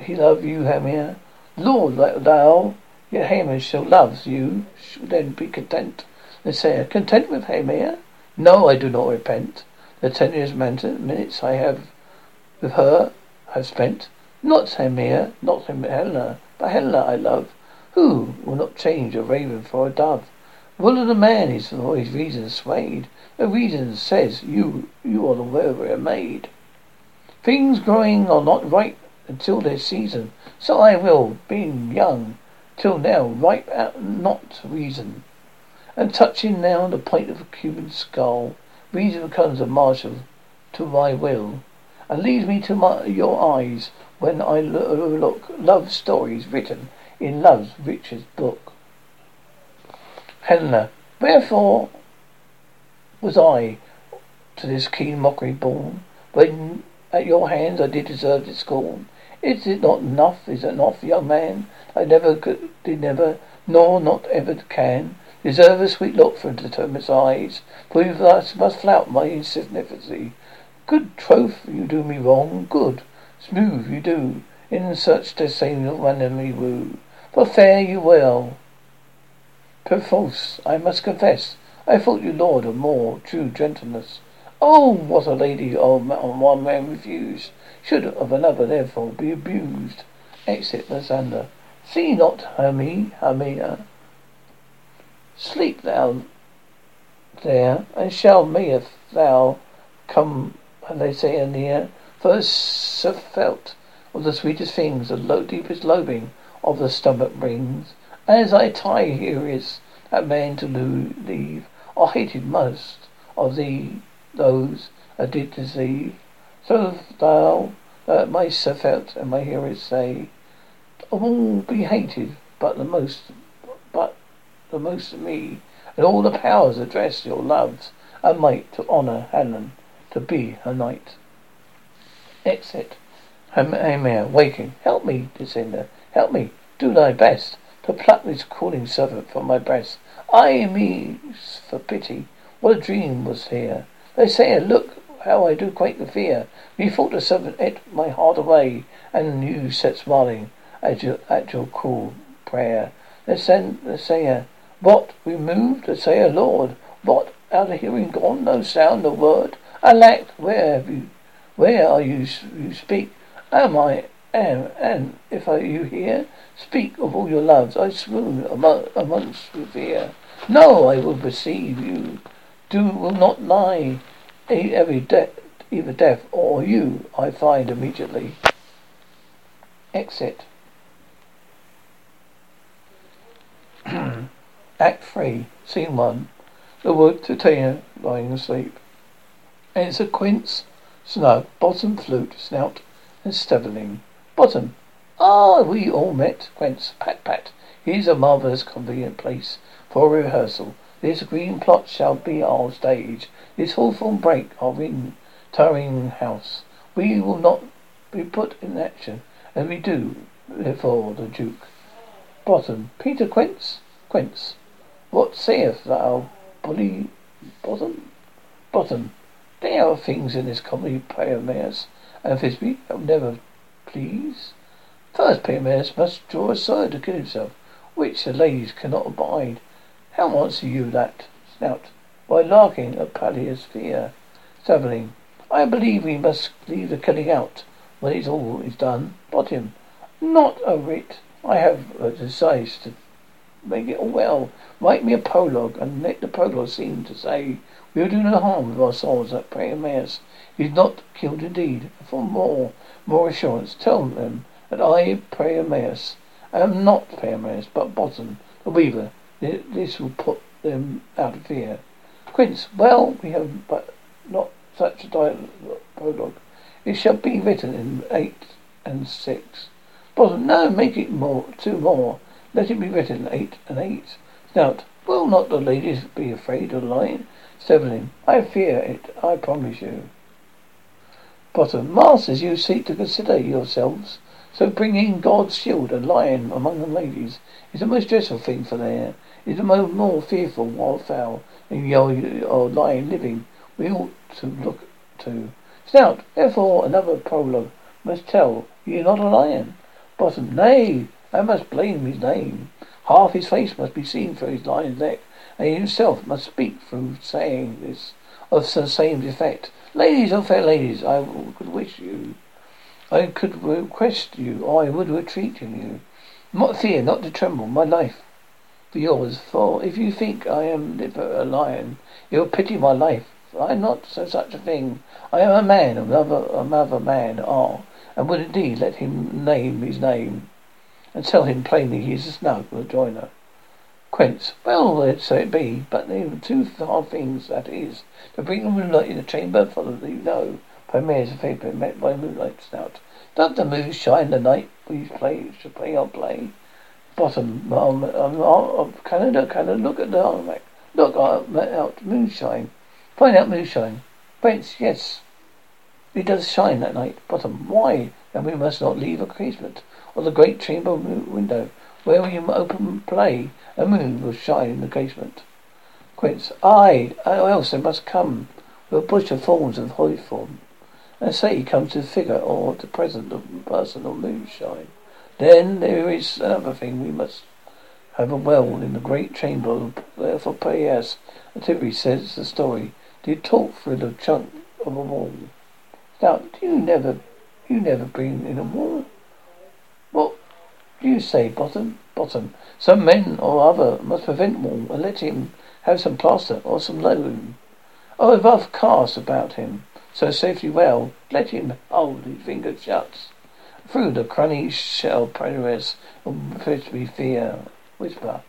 he love you, Hermia? Lord, thou yet Hermia shall loves you. Should then be content. Lysander, content with Hermia? No, I do not repent. The 10 years minutes I have with her have spent. Not Hermia, not Helena, but Helena I love. Who will not change a raven for a dove? Will of the man is for his reason swayed. The reason says you are the warrior maid. Things growing are not ripe until their season. So I will, being young, till now ripe out not reason. And touching now the point of a Cupid's skull. Reason becomes a marshal to my will, and leads me to your eyes when I look. Love stories written in love's richest book. Helena, wherefore was I to this keen mockery born? When at your hands I did deserve this scorn. Is it not enough? Is it enough, young man? I never could, nor not ever can. Deserve a sweet look from Determined's eyes, for you thus must flout my insignificancy. Good troth, you do me wrong, good, smooth you do, in such the same randomly woo. For fair you well, perforce, I must confess, I thought you lord of more true gentleness. Oh, what a lady on one man refused, should of another therefore be abused. Exit Lysander. See not Hermia. Sleep thou there, and shall me if thou come, and they say in the air, first felt of the sweetest things, the deepest lobing of the stomach rings. As I tie here is that man to leave, or hated most of those I did deceive. So thou that myself felt and my hearers say, I will be hated, but the most of me, and all the powers address your loves and might to honour Helen, to be her knight. Exit. Hermia, waking. Help me, Lysander, help me, do thy best to pluck this calling servant from my breast. Ay me, for pity, what a dream was here. They say, look, how I do quake with fear. Methought the servant ate my heart away, and you sat smiling at your cool prayer. The sayer, what, removed? The sayer, Lord, what, out of hearing gone, no sound, no word? Alack, where are you speak? If you hear, speak of all your loves, I swoon amongst with fear. No, I will perceive you, will not lie, either death or you, I find immediately. Exit. Act 3, Scene 1. The wood, Titania, lying asleep. Answer Quince, Snug, Bottom, Flute, Snout, and Starveling. Bottom. Ah, we all met, Quince, pat. Here's a marvellous convenient place for a rehearsal. This green plot shall be our stage. This hawthorn brake our tiring house. We will not be put in action, as we do before the Duke. Bottom. Peter Quince. What sayest thou, bully Bottom? Bottom. There are things in this comedy, Pyramus and Thisbe, that will never please. First, Pyramus must draw a sword to kill himself, which the ladies cannot abide. How answer you that, Snout? By larking at Pallia's fear. Starveling. I believe we must leave the killing out when it all is done. Bottom. Not a writ. I have decided to make it all well. Write me a prologue, and let the prologue seem to say, we will do no harm with our souls that Pyramus is not killed indeed. For more assurance, tell them that I, Pyramus, am not Pyramus, but Bottom, the weaver. This will put them out of fear. Quince, well, we have but not such a prologue. It shall be written in 8 and 6. Bottom, no, make it two more. Let it be written 8 and 8. Snout, will not the ladies be afraid of lying? Starveling, I fear it, I promise you. Bottom, masters, you seek to consider yourselves, so bringing God's shield and lion among the ladies is the most dreadful thing for there. It is the more fearful wildfowl than your lion living. We ought to look to. Snout, therefore another prologue must tell you are not a lion. Bottom, nay, I must blame his name. Half his face must be seen through his lion's neck, and he himself must speak through saying this of the same effect. Ladies, oh fair ladies, I could request you, or I would retreat from you. Not fear, not to tremble, my life be yours, for if you think I am a lion, you will pity my life. I am not such a thing. I am a man, another man, and would indeed let him name his name, and tell him plainly he is a snug or a joiner. Quince, well, let so it be, but there are two hard things, that is, to bring the moonlight in the chamber, for the Pyramus a paper met by moonlight. Snout, does the moon shine the night we should play? Bottom, Canada, look at the almanac. Look out, moonshine. Find out moonshine. Quince, yes, it does shine that night. Bottom, why? Then we must not leave a casement or the great chamber window, where we open play, a moon will shine in the casement. Quince, aye, or else they must come with a bush of thorns and hawthorn, and say he comes to the figure or the present of person or moonshine. Then there is another thing, we must have a well in the great chamber, for Pyramus, Atthis says the story, did talk through the chunk of a wall. Now, do you never been in a wall? What do you say, Bottom? Some men or other must prevent wall and let him have some plaster or some loam, or above cast about him, so safely well, let him hold his finger shut. Through the crony shell Pyramus will be fear. Whisper.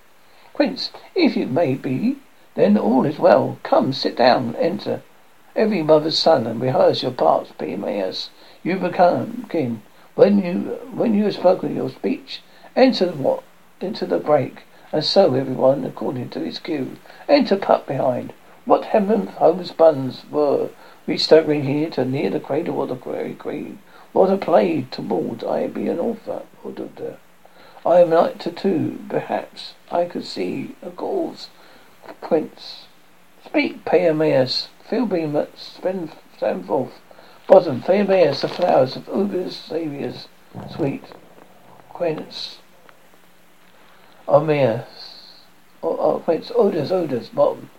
Quince, if it may be, Then all is well. Come, sit down, enter. Every mother's son, and rehearse your parts, Pyramus. You become king. When you have spoken your speech, enter into the break, and so everyone according to his cue. Enter Puck behind. What heaven homespuns were we struggling here to near the cradle of the Fairy Queen? What a play toward I be an author, or daughter. I am like to two, perhaps I could see a cause. Quince. Speak, Pyramus, Phoebe, stand forth. Bottom, Pyramus, the flowers of Egeus, Saviour's sweet. Quince. Hermia. Quince, odors, Bottom.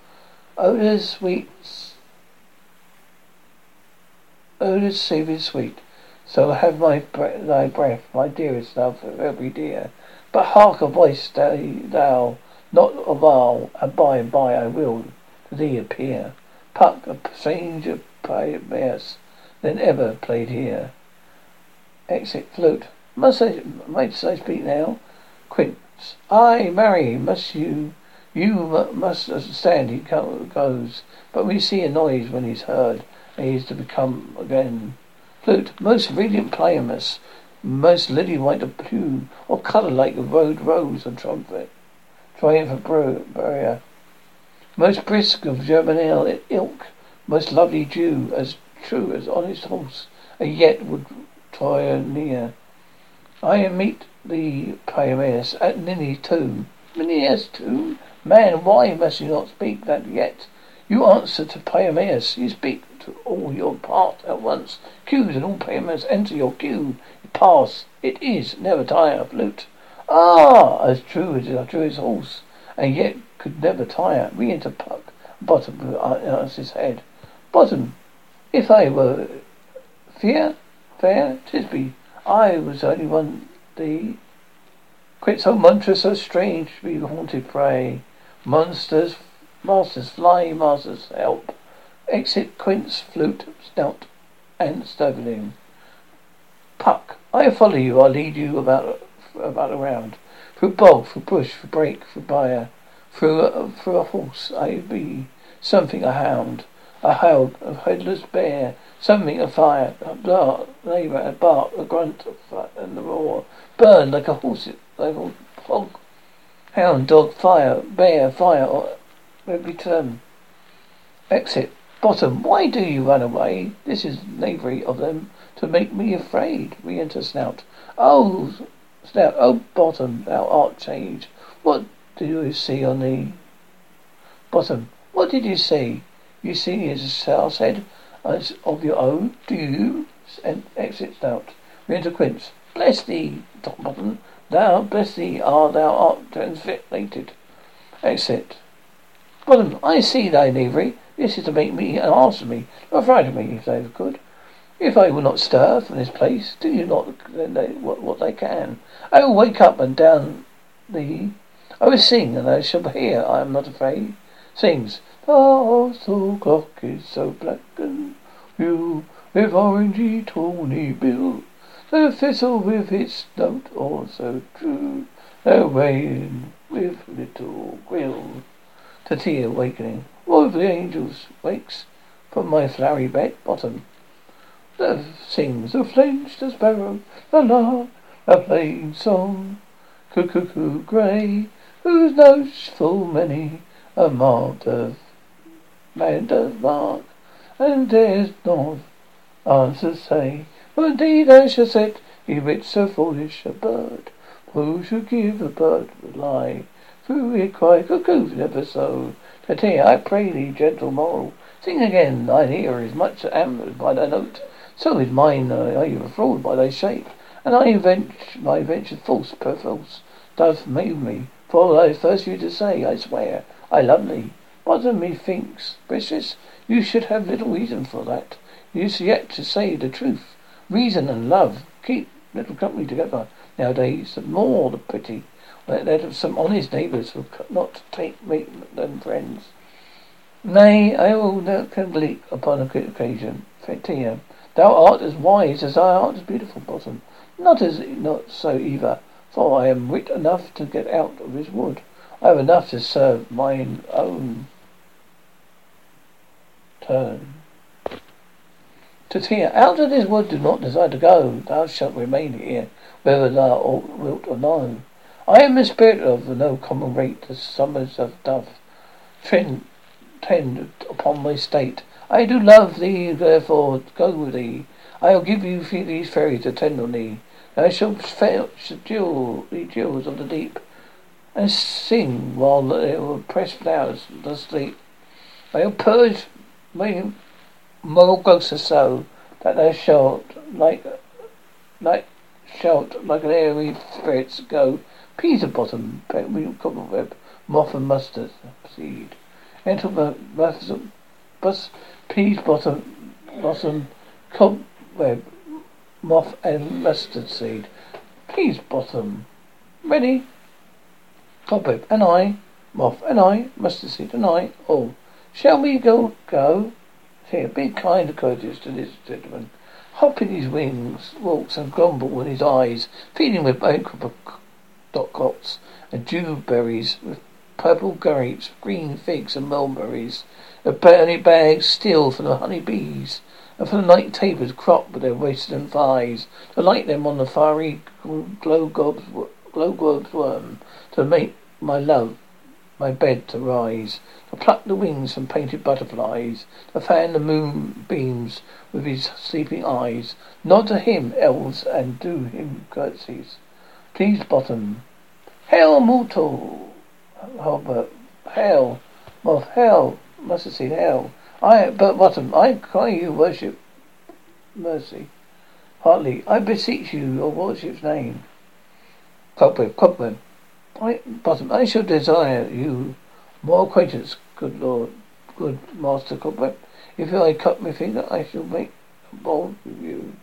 Odors, sweets. Odors, Saviour's sweet. So have thy breath, my dearest love, for every dear. But hark a voice, thou, not a while, and by I will to thee appear. Puck, a stranger, Pyramus, than ever played here. Exit, Flute. Must I speak now? Quince. Ay, marry, must you must understand he goes, but we see a noise when he's heard, and he is to become again. Flute, most radiant Pyramus, most lily white of plume, or colour like the road rose and trumpet, triumph of barrier, most brisk of German ilk, most lovely Jew, as true as honest horse, and yet would toil near. I meet thee, Pyramus, at Ninny's tomb. Ninny's tomb? Man, why must you not speak that yet? You answer to Pyramus, you speak to all your part at once. Cues and all Pyramus enter your cue. Pass, it is, never tire of Flute. Ah, as true as horse, and yet could never tire. We enter Puck, Bottom answers his head. Bottom, if I were fair, Thisbe, I was only one thee. Quit so monstrous, so strange, be haunted prey. Monsters, masters fly, masters help. Exit Quince, Flute, Snout, and Starveling. Puck, I follow you, I lead you about around. Through bog, through bush, through brake, through byre, through a horse, I be something a hound, a headless bear, something a fire, a dart, labour, a bark, a grunt, and the roar, burn like a horse, like a hog, hound, dog, fire, bear, fire, or every term. Exit. Bottom, why do you run away? This is knavery of them to make me afraid. We enter Snout. Oh, Bottom, thou art changed. What do you see on thee? Bottom, what did you see? You see as Sal said, as of your own. Do you? Exit Snout. We enter Quince. Bless thee, Bottom. Thou, bless thee, thou art transfixated. Exit. Bottom, I see thy knavery. This is to make me and answer me, to frighten me, if they could. If I will not stir from this place, do you not what they can? I will wake up and down thee. I will sing, and I shall hear. I am not afraid. Sings. Oh, so clock is so black and blue, with orangey tawny bill. The thistle with its note also true, the rain with little quill. Titania awakening. All of the angels wakes from my flowery bed. Bottom. The sings the flinch, the sparrow, the lark, a plain song. Cuckoo grey, whose notes full many a man doth mark, and dares not answer say. For indeed I shall set he writ so foolish a bird. Who should give a bird a lie? Through it cry, cuckoo, never so. Titania, I pray thee, gentle moral, sing again, thine ear is much ambered by thy note, so is mine, I am fraud by thy shape, and my venture false per false doth move me, for I first you to say, I swear, I love thee. Bottom methinks, precious, you should have little reason for that, you yet to say the truth. Reason and love keep little company together nowadays, the more the pity. That of some honest neighbours will not make them friends. Nay, I will not complete upon occasion. Titania, thou art as wise as thou art as beautiful. Bottom, not so either, for I am wit enough to get out of this wood. I have enough to serve mine own turn. Titania, out of this wood do not desire to go. Thou shalt remain here, whether thou wilt or no. I am the spirit of the no common rate, the summers of dove tend upon my state. I do love thee, therefore go with thee. I will give you these fairies to tend on thee. I shall fetch the jewels of the deep, and sing while they will press flowers to sleep. I will purge my moral grosser so, that thou shalt like an airy spirits go. Peaseblossom, Cobweb, Moth and Mustardseed. Enter Peaseblossom, Cobweb, Moth and Mustardseed. Peaseblossom, ready? Cobweb, and I, Moth, and I, Mustardseed, and I, all. Shall we go? Here, be kind and courteous to this gentleman. Hop in his wings, walks and grumble in his eyes, feeding with dotcots and dewberries, with purple grapes, green figs and mulberries. The burning bags steal from the honey bees, and from the night tapers crop with their waists and thighs, to light them on the fiery glowgob's worm, to make my love my bed to rise, to pluck the wings from painted butterflies, to fan the moonbeams with his sleeping eyes, nod to him, elves, and do him curtsies. Peaseblossom, hail mortal, Hobart, hail, Moth, hail, Mustardseed, hail. I, but Bottom, I cry you worship, mercy, heartily, I beseech you your worship's name. Cobweb, I, Bottom, I shall desire you more acquaintance, good lord, good master Cobweb. If I cut my finger, I shall make a bold with you.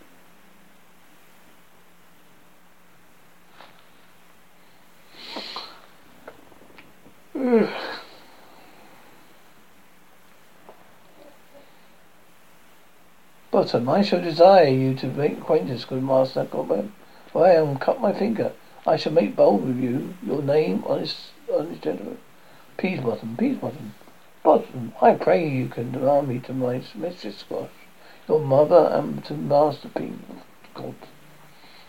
Bottom, I shall desire you to make acquaintance, good master Cobweb. For I am cut my finger, I shall make bold with you your name, honest gentleman. Peaseblossom, I pray you can demand me to my mistress Squash, your mother, and to Master God,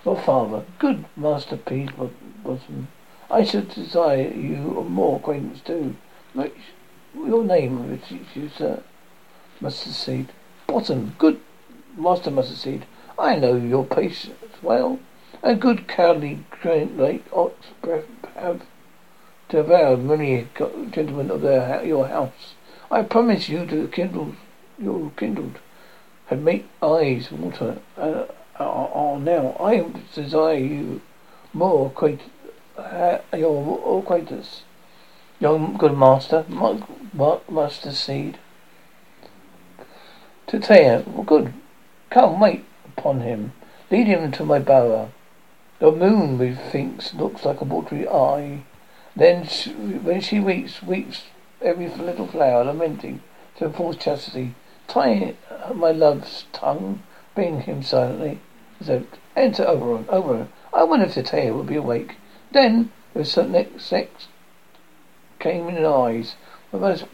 your father, good Master Peaseblossom. I should desire you more acquaintance too. Your name, I beseech you, sir. Mustardseed. Bottom, good Master Mustardseed. I know your patience well. A good cowardly great ox breath have devoured many gentlemen of your house. I promise you to kindle your kindled, and make eyes water. Now I desire you more acquaintance. Your acquaintance, young good master, Mustardseed. Titania, well, good, come wait upon him, lead him to my bower. The moon, methinks, looks like a watery eye. Then, when she weeps every little flower, lamenting to enforce chastity. Tie my love's tongue, bring him silently. So, enter Oberon. I wonder if Titania will be awake. Then, with certain sex came in the eyes, with most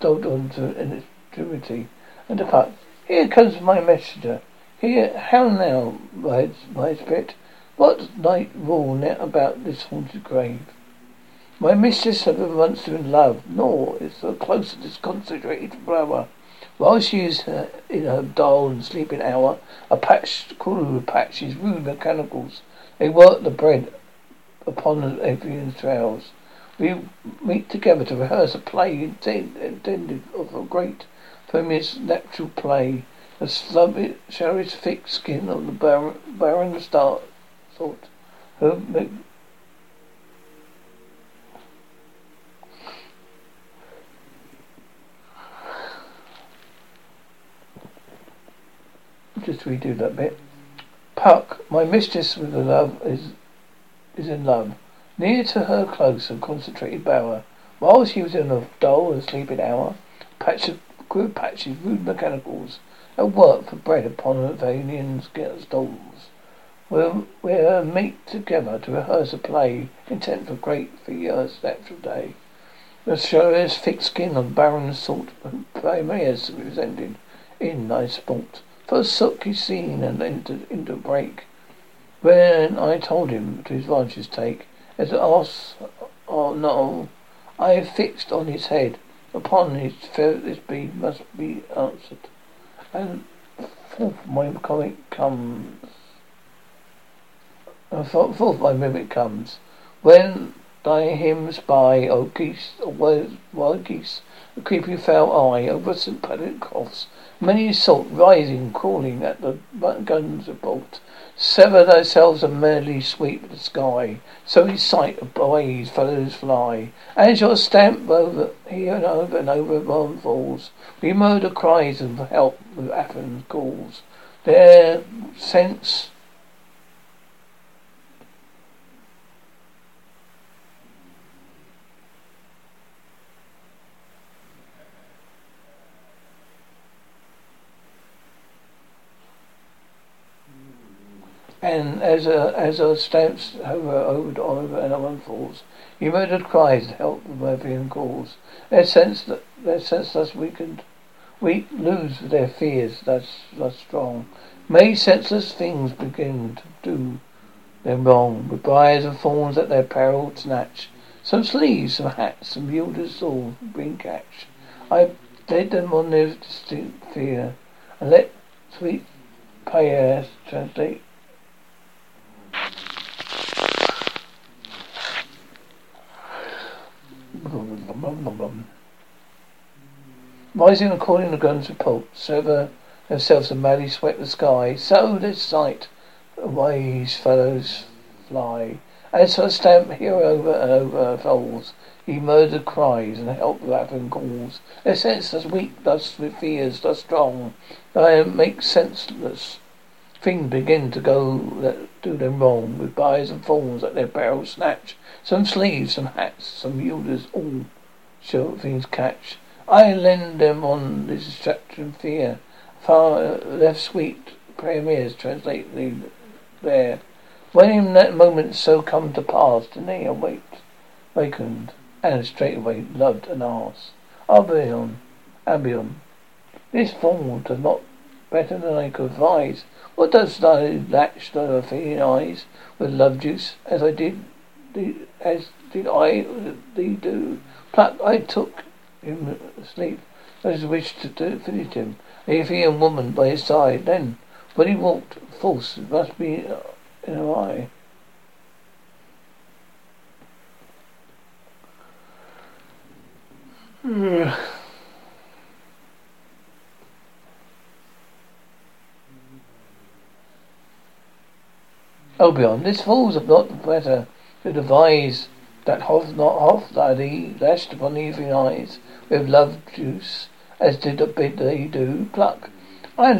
dogged on to ingenuity, and to Puck. Here comes my messenger. Here, how now, my spirit? What night rule now about this haunted grave? My mistress hath once been loved, nor is so close to this concentrated flower. While she is in her dull and sleeping hour, a crew of patches, rude mechanicals, they work the bread upon Egeus trails. We meet together to rehearse a play intended of a great Hermia's natural play, the sluggish thick skin of the barren star thought, just redo that bit. Puck, my mistress with the love is in love, near to her close and concentrated bower. While she was in a dull and sleeping hour, grew patches, rude mechanicals, and worked for bread upon Athenian stalls, where meet together to rehearse a play, intent for great for years natural day. The show's thick skin of barren salt, Pyramus resented in thy sport. Forsook his scene and entered into break. When I told him to his righteous take, as an ass or no, I fixed on his head. Upon his fearless be must be answered, and forth my mimic comes. When thy hymn spy, O geese, O wild geese, a creepy foul eye over St. Patrick's Cross, many salt rising, crawling at the guns of bolt, sever thyself and madly sweep the sky, so his sight away his fellows fly, as your stamp over here and over one falls, we murder cries and help with Athens calls, their sense. And as a stamps over and one falls, you murdered cries to help the Murphian cause. Their sense thus weakened, weak lose their fears thus strong. May senseless things begin to do them wrong, with briars and thorns at their peril snatch. Some sleeves, some hats, some yielders saw green catch. I led them on their distinct fear, and let sweet Payas translate. Rising and calling the guns of pulp, sever themselves and madly swept the sky, so this sight away his fellows fly. As her stamp here over and over falls, he murdered cries and help laughing calls. Their sense thus weak, thus with fears, thus strong, they make senseless things begin to go that do them wrong, with buys and thorns at their barrel snatch, some sleeves, some hats, some yielders, all shall things catch. I lend them on this distraction fear, far left sweet Pyramus translate thee there. When in that moment so come to pass, Titania wakened, and straightway loved an arse. Albion, this fall does not better than I could advise. What dost thou latch thy Athenian eyes with love juice, as I did I thee do? Pluck, I took him asleep, as wished to do, finish him, the Athenian woman by his side. Then, when he walked, false it must be in her eye. Oberon, this fool's of not better to devise that hoth thy thee lashed upon evening eyes with love juice, as did bid thee do. Pluck, I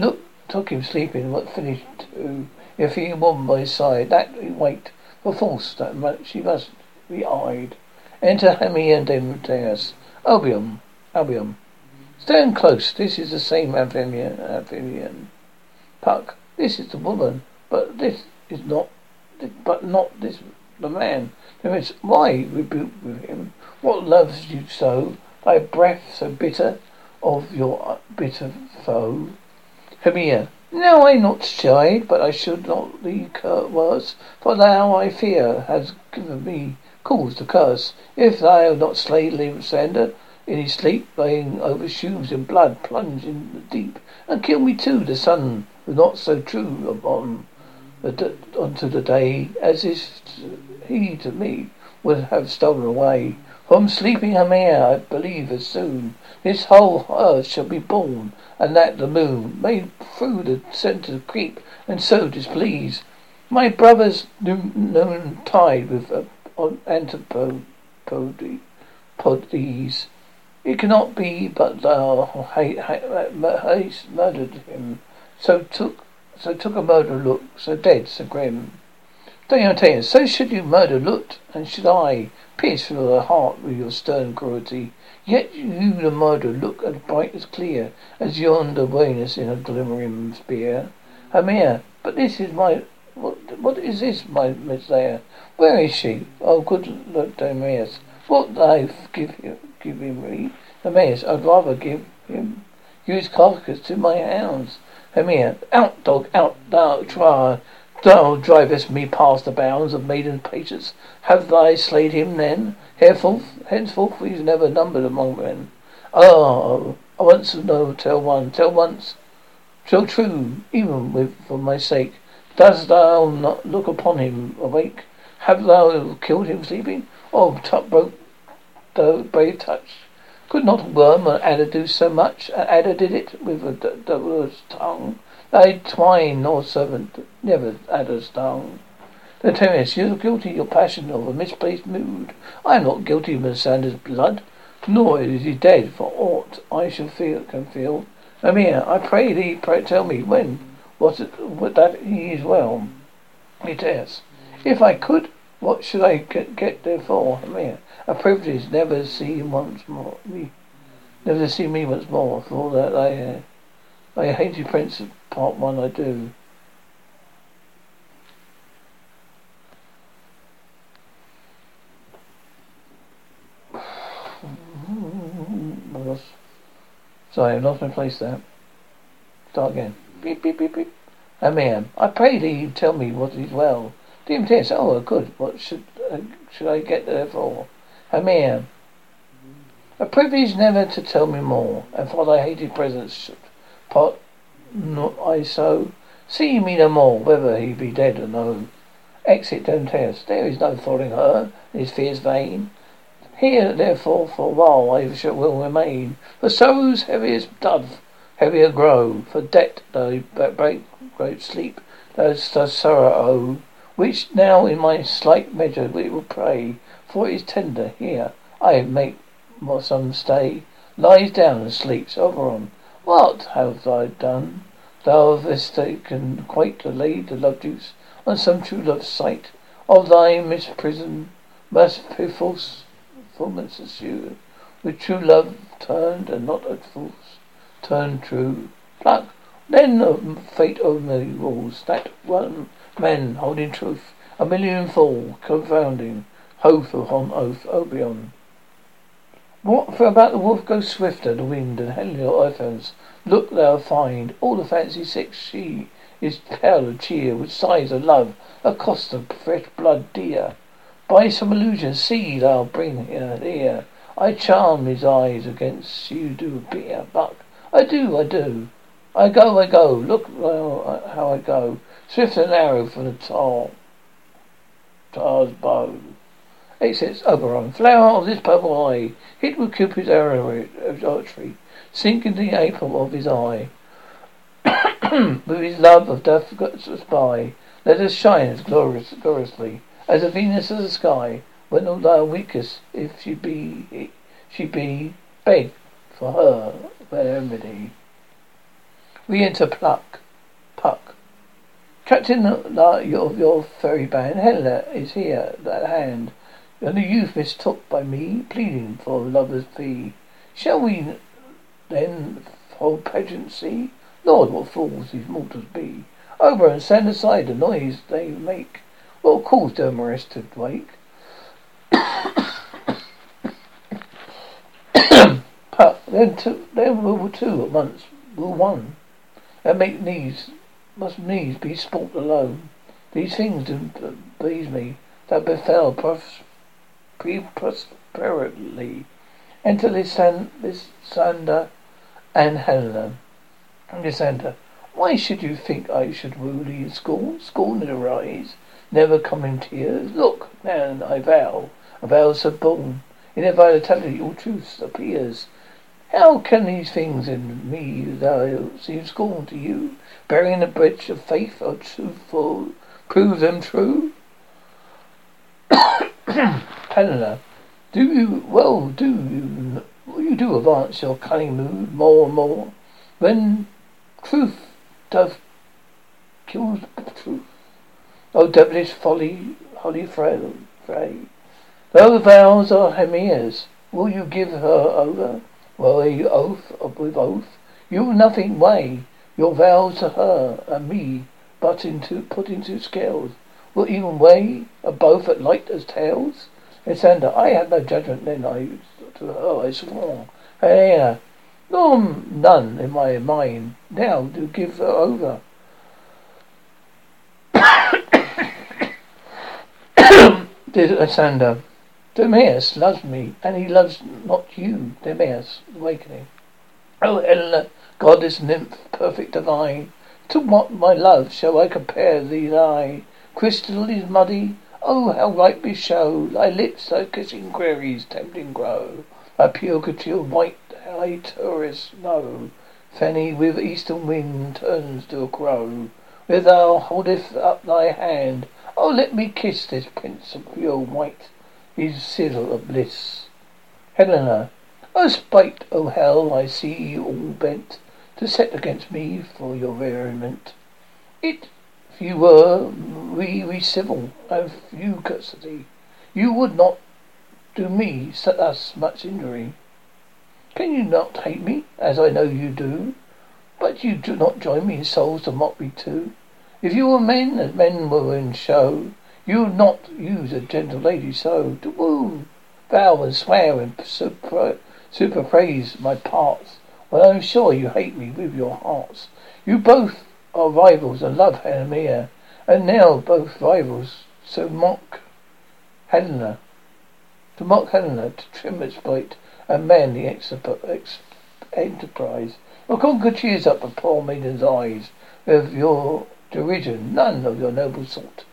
took him sleeping, what finished too, if he won by his side, that he waked, for false that she must be eyed. Enter Hermia and Demetrius. Albion, stand close, this is the same Athenian. Puck, this is the woman, but this is not, but not this the man. There is why rebuke with him. What loves you so? Thy breath so bitter of your bitter foe. Hermia, now I not shy, but I should not thee curt words, for thou I fear has given me cause to curse. If thou not slay Lysander in his sleep, laying over shoes in blood, plunge in the deep, and kill me too. The sun was not so true upon. Unto the day, as if he to me would have stolen away from sleeping Hermia, I believe as soon this whole earth shall be born, and that the moon may through the centre creep, and so displease my brother's noon tide with antipodes. It cannot be but thou hast murdered him, so took a murder look, so dead, so grim. Titania, so should you murder look, and should I pierce through the heart with your stern cruelty. Yet you the murder look as bright as clear, as yonder wayness in a glimmering spear. Hermia, but this is my, what is this, my Miss? Where is she? Oh, good Demetrius, what thy give you, give him me the mace. I'd rather give him use carcass to my hounds. Hermia, out, dog, out, thou thou drivest me past the bounds of maiden patience. Have thy slayed him then? Henceforth he's never numbered among men. Oh, I once no, tell once, so true, even with for my sake. Dost thou not look upon him awake? Have thou killed him sleeping? Oh, brave touch! Could not a worm or adder do so much? An adder did it with a doubler's tongue. Thy twine nor servant never adder's tongue. Demetrius, you are guilty of your passion of a misplaced mood. I am not guilty of Lysander's blood, nor is he dead for aught I shall can feel. Amir, I pray thee, tell me when, what that he is well. Demetrius, if I could, what should I get there for, Hermia? A privilege never see me once more. For all that I hated Prince of Part 1, I do. Sorry, I've lost my place there. Start again. Beep, beep, beep, beep. Hermia, I pray thee, tell me what is well. Demetrius, oh, good. What should I get there for? Hermia, a privilege never to tell me more, and for thy hated presence, pot not I so see me no more, whether he be dead or no. Exit Demetrius. There is no following her in his fears vain. Here, therefore, for a while I will remain. For sorrows heavy as dove, heavier grow. For debt, though break great sleep, does sorrow owe. Which now in my slight measure we will pray, for it is tender here. I make some stay, lies down and sleeps. Oberon, what have thou done? Thou hast taken quite to lay the love juice on some true love's sight. Of thy misprison, must performance assured, with true love turned and not at false, turned true. Pluck, then of fate of me rules, that one men holding truth, a million fall, confounding, oath upon oath, Oberon. What for about the wolf goes swifter, the wind, and Helena earthhounds, look thou find, all the fancy sex she is pale of cheer, with sighs of love, a cost of fresh blood dear. By some illusion, see thou bring her here, I charm his eyes against you do appear, Buck, I do, I go, look how I go, swift and arrow from the tar's bow. Exits Oberon. Flower of this purple eye, hit with Cupid's arrow of archery, sink into the apple of his eye. With his love of death spy, let us shine as gloriously as a Venus of the sky. When all thou weakest, if she be, beg for her remedy. We enter Puck. Captain of your fairy band, Helena is here at hand, and the youth mistook by me, pleading for a lover's fee. Shall we then hold pageancy? Lord, what fools these mortals be! Oberon, and stand aside the noise they make. What calls Demetrius to wake? Puck, then will two at once, will one, and make knees. Must needs be sport alone. These things do please me, that befell prosperously. Enter Lysander and Helena. Lysander, why should you think I should woo thee in scorn? Scorn in her eyes, never come in tears. Look, now I vow, a vow suborn, in their vitality all truth appears. How can these things in me thou seem scorn to you? Burying the bridge of faith or truthful, prove them true? Helena, do you advance your cunning mood more and more, when truth doth kills truth. O devilish folly, holy fray, though vows are Hermia's, will you give her over? Well, with oath, you nothing weigh your vows to her and me, but put into scales. Will even weigh a both at light as tails? Lysander, I have no judgment then, I to her. Oh, I sworn, Helena, none in my mind. Now do give her over. Lysander, Demetrius loves me, and he loves not you. Demetrius, awakening. Oh, Helena, goddess, nymph, perfect divine, to what my love shall I compare thee thy? Crystal is muddy, oh, how ripe show thy lips, thy kissing queries tempting grow. Thy pure couture, white-eyed tourists know, Fanny with eastern wind turns to a crow. Where thou holdest up thy hand, oh, let me kiss this prince of pure white, his sizzle of bliss. Helena, O spite, O hell, I see you all bent to set against me for your merriment. If you were civil, and few custody, you would not do me thus much injury. Can you not hate me, as I know you do? But you do not join me in souls to mock me too. If you were men, as men were in show, you would not use a gentle lady so, to woo, vow and swear and super praise my parts, when I am sure you hate me with your hearts. You both are rivals and love Hermia, and now both rivals, so mock Helena, to trim its bite and man the enterprise. Look on good cheers up a poor maiden's eyes, with your derision, none of your noble sort,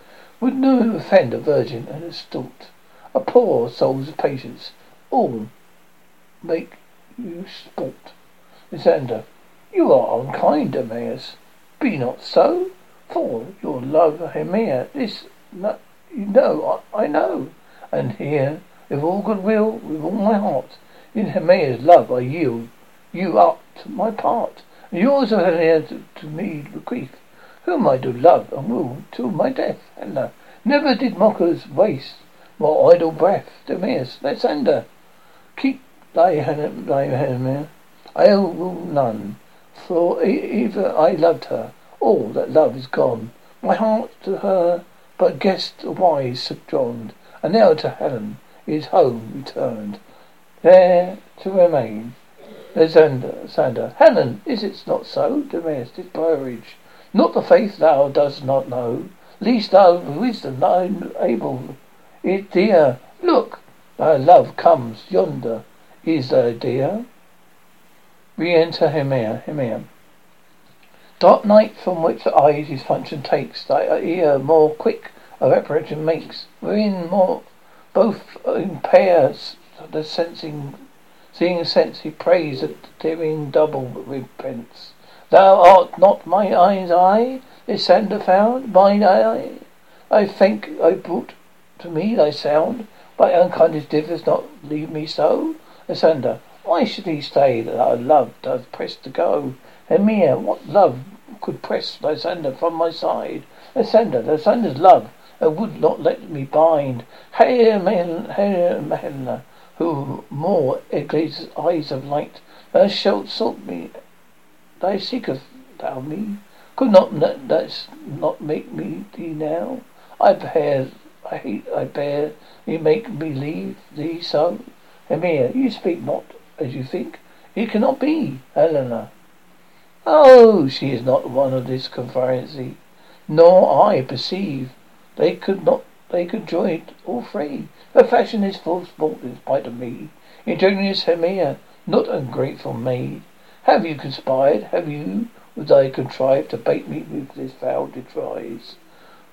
would no offend a virgin and a stout, a poor soul's patience, all make you sport. Lysander, you are unkind, Emmaus. Be not so, for your love, Hermia, this you know, I know, and here, with all goodwill, with all my heart, in Hermia's love I yield you up to my part, and yours, O Helena, to me bequeath, whom I do love and will till my death. Helena, never did mockers waste more idle breath. Demetrius, Lysander, keep thy Hermia, I will none, for either I loved her, all that love is gone, my heart to her, but guessed the wise subjoined, and now to Helen is home returned, there to remain. Lysander, Helen, is it not so? Demetrius, this peerage, not the faith thou dost not know, least thou wisdom thou able, it dear, look, thy love comes yonder, is thy dear. Re-enter Hermia. Dark night from which the eye his function takes, thy ear more quick of apprehension makes, wherein more both impairs the seeing sense, he prays that therein double repents. Thou art not my eye's eye, Lysander found, mine eye, I think I brought to me thy sound, by unkindness differs not leave me so. Lysander, why should he stay that our love doth press to go? Hermia, what love could press Lysander from my side? Lysander's love, and would not let me bind. Helena, who more Egeus' eyes of light, thou shalt sought me, thy seekest thou me, could not make me thee now. I bear thee, make me leave thee so. Hermia, you speak not as you think, it cannot be. Helena, oh, she is not one of this conferency, nor I perceive they could join all three. Her fashion is false bought in spite of me. Ingenious Hermia, not ungrateful maid, have you conspired? Have you with thy contrived to bait me with this foul device?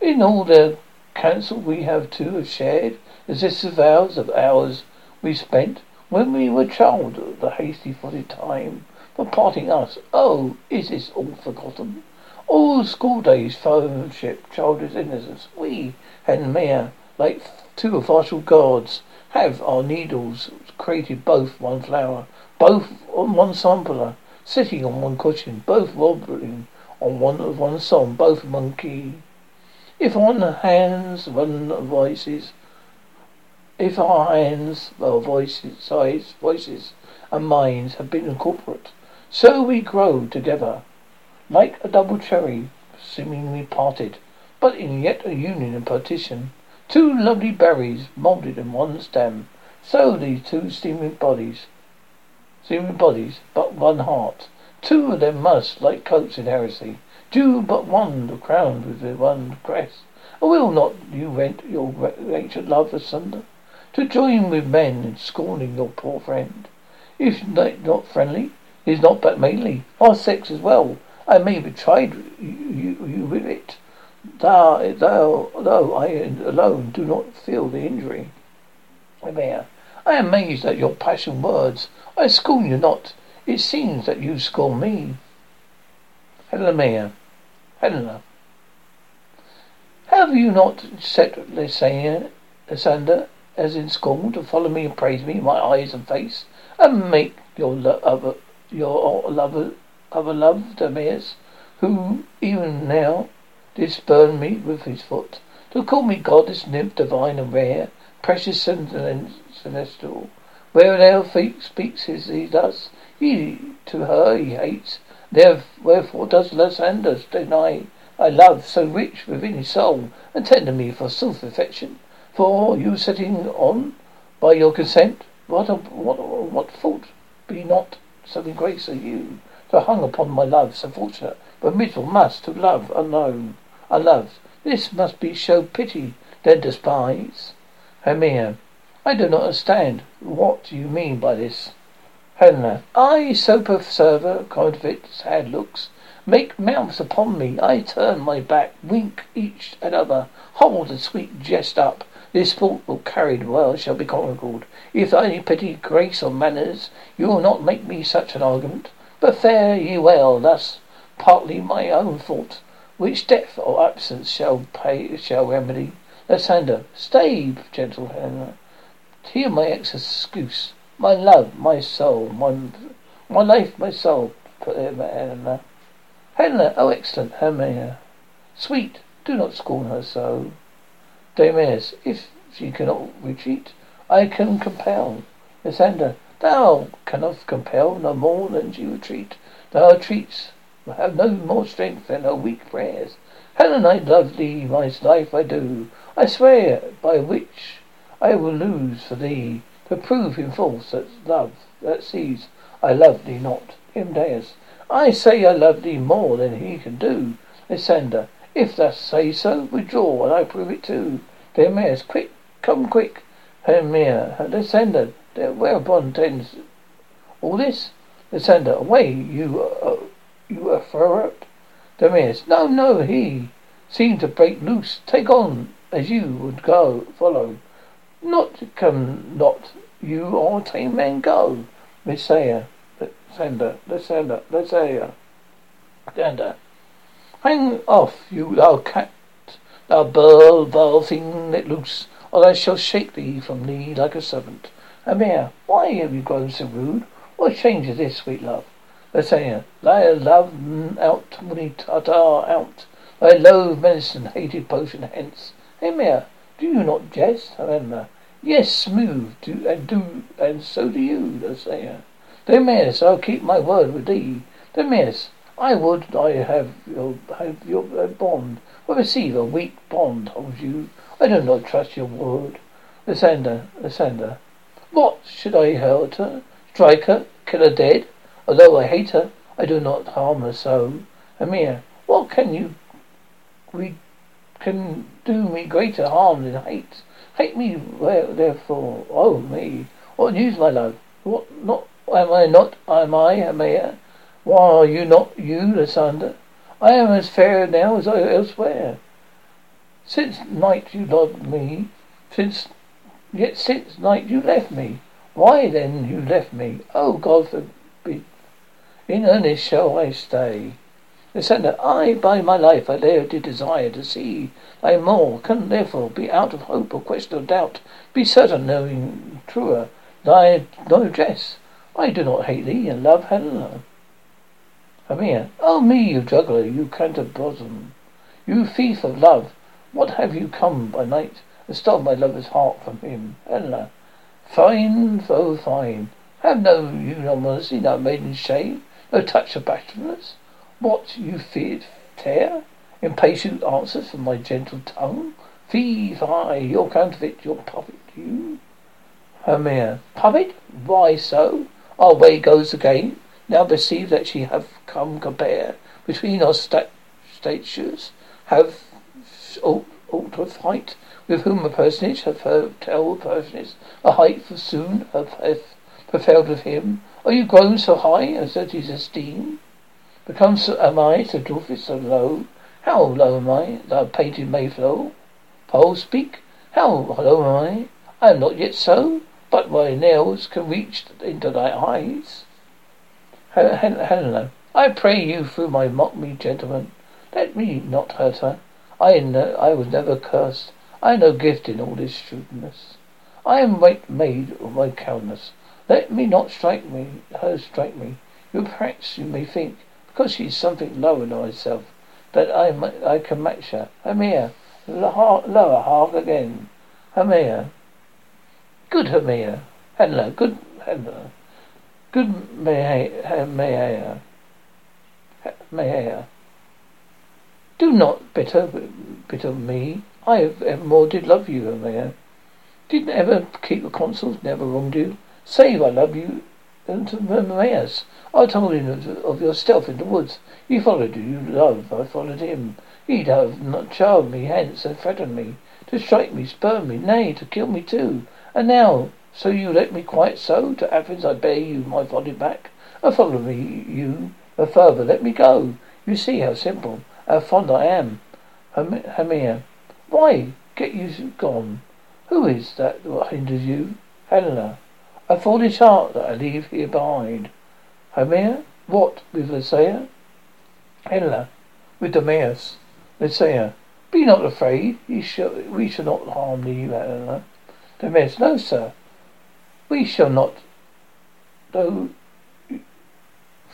In all the counsel we have two have shared, as this vows of ours we spent. When we were child, the hasty footed time for parting us, oh, is this all forgotten? All school days, friendship, childish innocence, we, Hermia, like two vital gods, have our needles created both one flower, both on one sampler, sitting on one cushion, both wobbling on one of one song, both one key. If on hands, one voices. If our hands, our voices, sides, voices, and minds have been incorporate, so we grow together, like a double cherry, seemingly parted, but in yet a union and partition, two lovely berries moulded in one stem, So these two seeming bodies, but one heart. Two of them must, like coats in heresy, do but one crowned with one crest. Or will not you rent your ancient love asunder, to join with men in scorning your poor friend? If not friendly, is not but mainly our sex as well. I may betide you with it. Though I alone do not feel the injury. Hermia, I am amazed at your passion words. I scorn you not. It seems that you scorn me. Helena, have you not set Lysander as in scorn to follow me and praise me in my eyes and face, and make your other love, Demetrius, who even now spurn me with his foot, to call me goddess, nymph, divine and rare, precious and celestial? Where their feet speaks as he does, he to her he hates. Wherefore does Lysander deny I love so rich within his soul, and tender me for self-affection? For you setting on by your consent, what fault be not so in grace are you, to hung upon my love so fortunate, but miserable must to love unknown, unloved. This must be show pity, then despise. Hermia, I do not understand what you mean by this. Helena, I, so perserver, counterfeit sad looks, make mouths upon me, I turn my back, wink each at other, hold the sweet jest up. This fault will carried well shall be chronicled. If any pity, grace, or manners, you will not make me such an argument. But fare ye well, thus partly my own fault, which death or absence shall remedy. Lysander, stay, gentle Helena. Hear my excuse, my love, my soul, my life, my soul, Helena. Helena, oh excellent Hermia, sweet, do not scorn her so. Demetrius, if she cannot retreat, I can compel. Lysander, thou cannot compel no more than she retreat. Thou retreats have no more strength than her weak prayers. Helen, I love thee, my life I do. I swear by which I will lose for thee, to prove him false that love that sees I love thee not. Himedeus, I say I love thee more than he can do. Lysander, if thou say so, withdraw, and I prove it too. Demetrius, quick, come quick. Hermia, Lysander, whereupon tends all this? Lysander, away, you are froward. Demetrius, no, he seemed to break loose. Take on, as you would go, follow. Not you or tame man go. Lysander, hang off, you thou cat, thou vile thing, let loose, or I shall shake thee from thee like a serpent. Hermia, why have you grown so rude? What change is this, sweet love? Lysander, thy love out, money tartar out, thy loathe medicine, hated potion hence. Hermia, do you not jest? Hermia, yes, smooth, and so do you, Lysander. Demetrius, I'll keep my word with thee. Demetrius, I have your bond. But receive a weak bond holds you. I do not trust your word. Lysander, what should I hurt her? Strike her? Kill her dead? Although I hate her, I do not harm her so. Hermia, what can do me greater harm than hate? Hate me, therefore, oh me! What news, my love? What not? Am I, Hermia? Why are you not you, Lysander? I am as fair now as elsewhere. Since night you loved me, since night you left me. Why then you left me? Oh, God forbid! In earnest shall I stay. Lysander, I by my life I there did desire to see thy more, can therefore be out of hope or question or doubt, be certain knowing truer thy no dress. I do not hate thee and love Helena. Hermia, oh me, you juggler, you Canterbossom, you thief of love, what have you come by night and stole my lover's heart from him? Helena, fine, have no mercy, no maiden shame, no touch of bashfulness. What you feared, tear, impatient answers from my gentle tongue. Thief, I, your counterfeit, your puppet, you. Hermia. Puppet? Why so? Our way goes again. Now perceive that she have come compare between our statures, have aught of height, with whom a personage have her tell personage a height for soon have prevailed with him. Are you grown so high as that is esteem? Become so am I, so dwarfed so low. How low am I, that a painted mayflower? Pole speak. How low am I? I am not yet so, but my nails can reach into thy eyes. Helena, I pray you through my mock me, gentlemen, let me not hurt her. I was never cursed. I am no gift in all this shrewdness. I am right made of my cowardice. Let me not strike me, her strike me. You perhaps you may think, because she is something lower than myself, that I can match her. Hermia, lower half again. Hermia. Good Hermia. Helena, good Helena. Good Hermia. Do not bitter me. I have evermore did love you, Hermia. Did ever keep the consuls, never wronged you. Save I love you unto Hermias. I told him of your stealth in the woods. You followed you love, I followed him. He'd have not charmed me hence and threatened me, to strike me, spurn me, nay, to kill me too. And now, so you let me quite so, to Athens I bear you my body back, and follow me you, and further let me go. You see how simple, how fond I am. Hermia, why get you gone? Who is that what hinders you? Helena, a foolish heart that I leave here behind. Hermia, what with Lysander? Helena, with Demetrius. Lysander, be not afraid, we shall not harm thee, Helena. Demetrius, no, sir, we shall not, though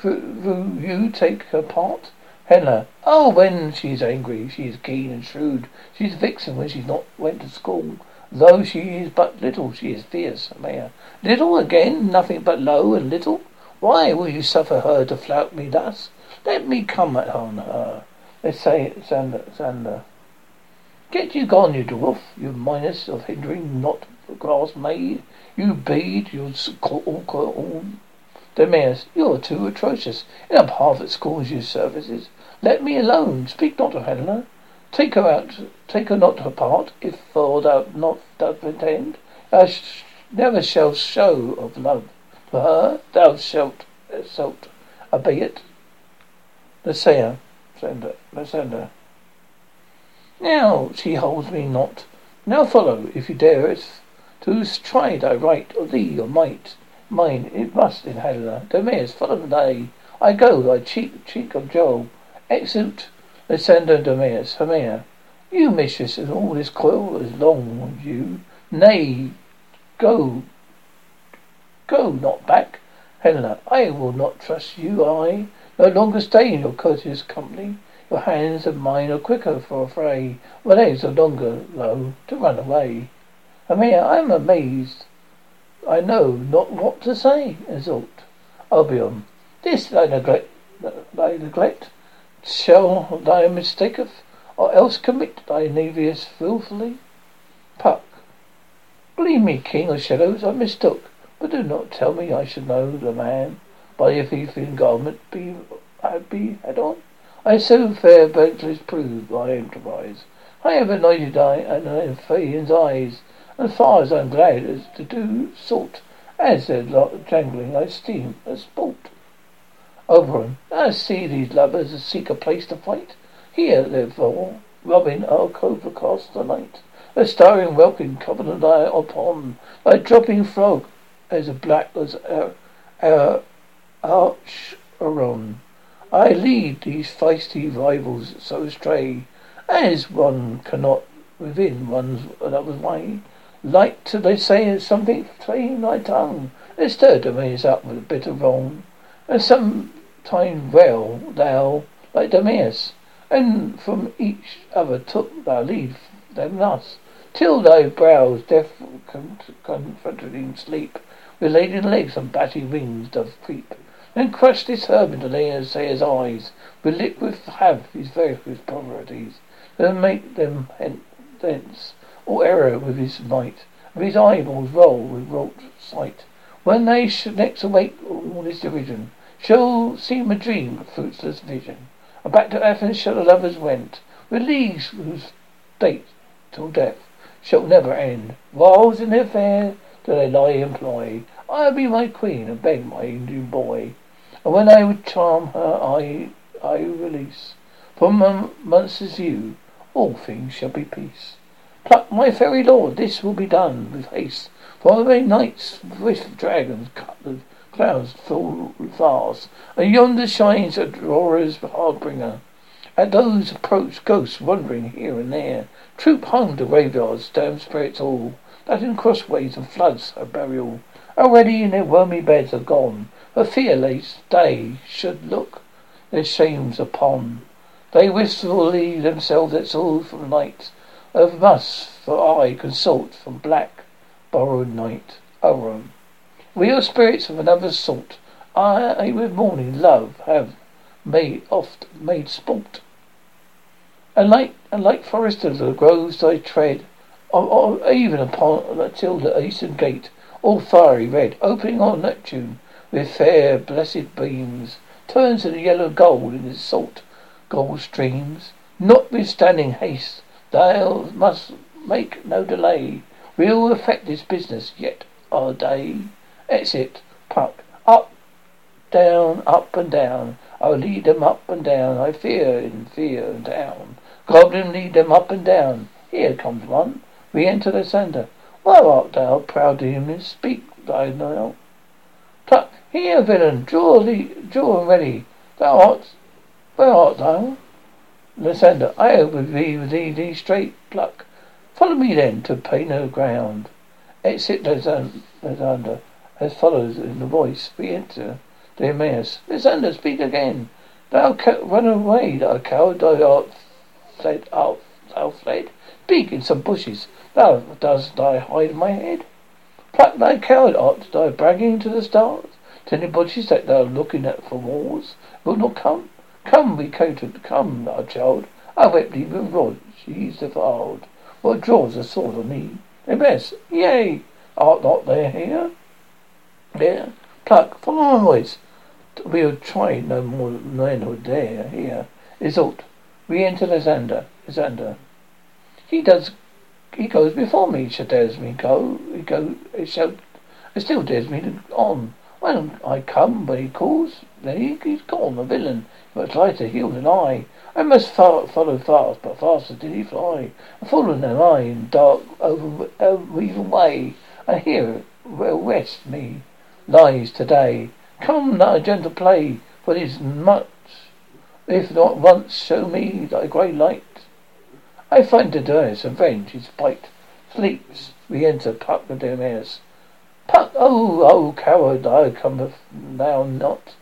you take her part. Helena, oh, when she is angry, she is keen and shrewd. She is a vixen when she's not went to school. Though she is but little, she is fierce, Hermia. Little again, nothing but low and little. Why will you suffer her to flout me thus? Let me come at her. Let's say it, Sander. Get you gone, you dwarf, you minus of hindering, not grass maid. You bead, you all. Demeas, you are too atrocious. In a half at schools, you services. Let me alone. Speak not of Helena. Take her out. Take her not her part. If thou art not doth pretend, thou never shall show of love. For her, thou shalt obey it. Lysander. Now she holds me not. Now follow, if you dare it, to stride I write of thee or might. Mine it must in Helena. Demeas, follow thy. I go, thy cheek of Joel. Exult, Lysander, Demeas, Hermia. You, mistress, and all this coil is long on you. Nay, go not back. Helena, I will not trust you, I. No longer stay in your courteous company. Your hands and mine are quicker for a fray. My legs are longer, though, to run away. Hermia, I am amazed. I know not what to say. Exult, Oberon. This thy neglect shall thy mistaketh, or else commit thy nevious filthily. Puck. Believe me, king of shadows, I mistook. But do not tell me I should know the man by the Ephesian garment be had on. I so fair Demetrius prove my enterprise. I have anointed I and Ephesian's eyes, and far as I am glad as to do sort, as their jangling I steam a sport. Oberon, I see these lovers seek a place to fight. Here, therefore, Robin, our cobra cast the night. A starring welkin covenant I upon, thy dropping frog, as a black as our Archeron. I lead these feisty rivals so astray, as one cannot within one's another's way. Like to they say something plain thy tongue, they stir Demeas up with a bitter wrong, and sometime rail thou like Demeas, and from each other took thy leave them thus, till thy brows deaf confronting sleep, with laden legs and batty wings doth creep, and crush this herb into Lysander's eyes, with liquid have his various properties, then make them hence all error with his might, of his eyeballs roll with wrought sight. When they should next awake all this division, shall seem a dream of fruitless vision. And back to Athens shall the lovers went, with leagues whose date till death shall never end. Whiles in their fair do they lie employ. I'll be my queen and beg my new boy. And when I would charm her, I release from monster's view, all things shall be peace. Pluck, my fairy lord, this will be done with haste. For the nights, with dragons, cutlet, clouds fall fast, and yonder shines a Aurora's harbinger. At those approach ghosts wandering here and there, troop home to graveyards, damned spirits all, that in crossways and floods her burial. Already in their wormy beds are gone, her fearless day should look their shames upon. They wistfully themselves exhale from night, of must for I consult from black borrowed night. Oberon. We are spirits of another sort, I with morning love have made oft made sport. And like forests of the groves I tread, or even upon till the eastern gate, all fiery red, opening on Neptune with fair blessed beams, turns to the yellow gold in its salt gold streams. Notwithstanding haste, thou must make no delay. We'll effect this business yet our day. Exit, Puck. Up, down, up and down. I'll lead them up and down. I fear in fear and down. Goblin, lead them up and down. Here comes one. We enter Lysander. Where art thou, proud demon? Speak thy now. Tuck, here, villain. Draw ready. Where art thou? Lysander, I would be with thee straight, Pluck. Follow me then to pay no ground. Exit Lysander as follows in the voice. We enter Demetrius. Lysander, speak again. Thou run away, thou coward. Thou fled. Speak in some bushes. Thou dost thy hide my head. Pluck, thy coward, art thy bragging to the stars? To any bushes that thou looking at for wars will not come. Come, we coated. Come, our child. I wept thee with rod. She's defiled. What draws a sword on thee? Best, yea, art not there here? There, Pluck, follow my voice. We'll try no more men or dare here. Exult, we enter Lysander. He goes before me, she dares me go. He still dares me to on. When I come, but he calls, then he's gone, a villain, much lighter heel than I must follow fast, but faster did he fly, and fallen am I in dark even way, and here rest me lies today. Come, thou gentle play, for it is much, if not once show me thy grey light. I find Demetrius avenge his bite, sleeps, we enter Puck of Demetrius. Puck, oh, coward, thou cometh thou not.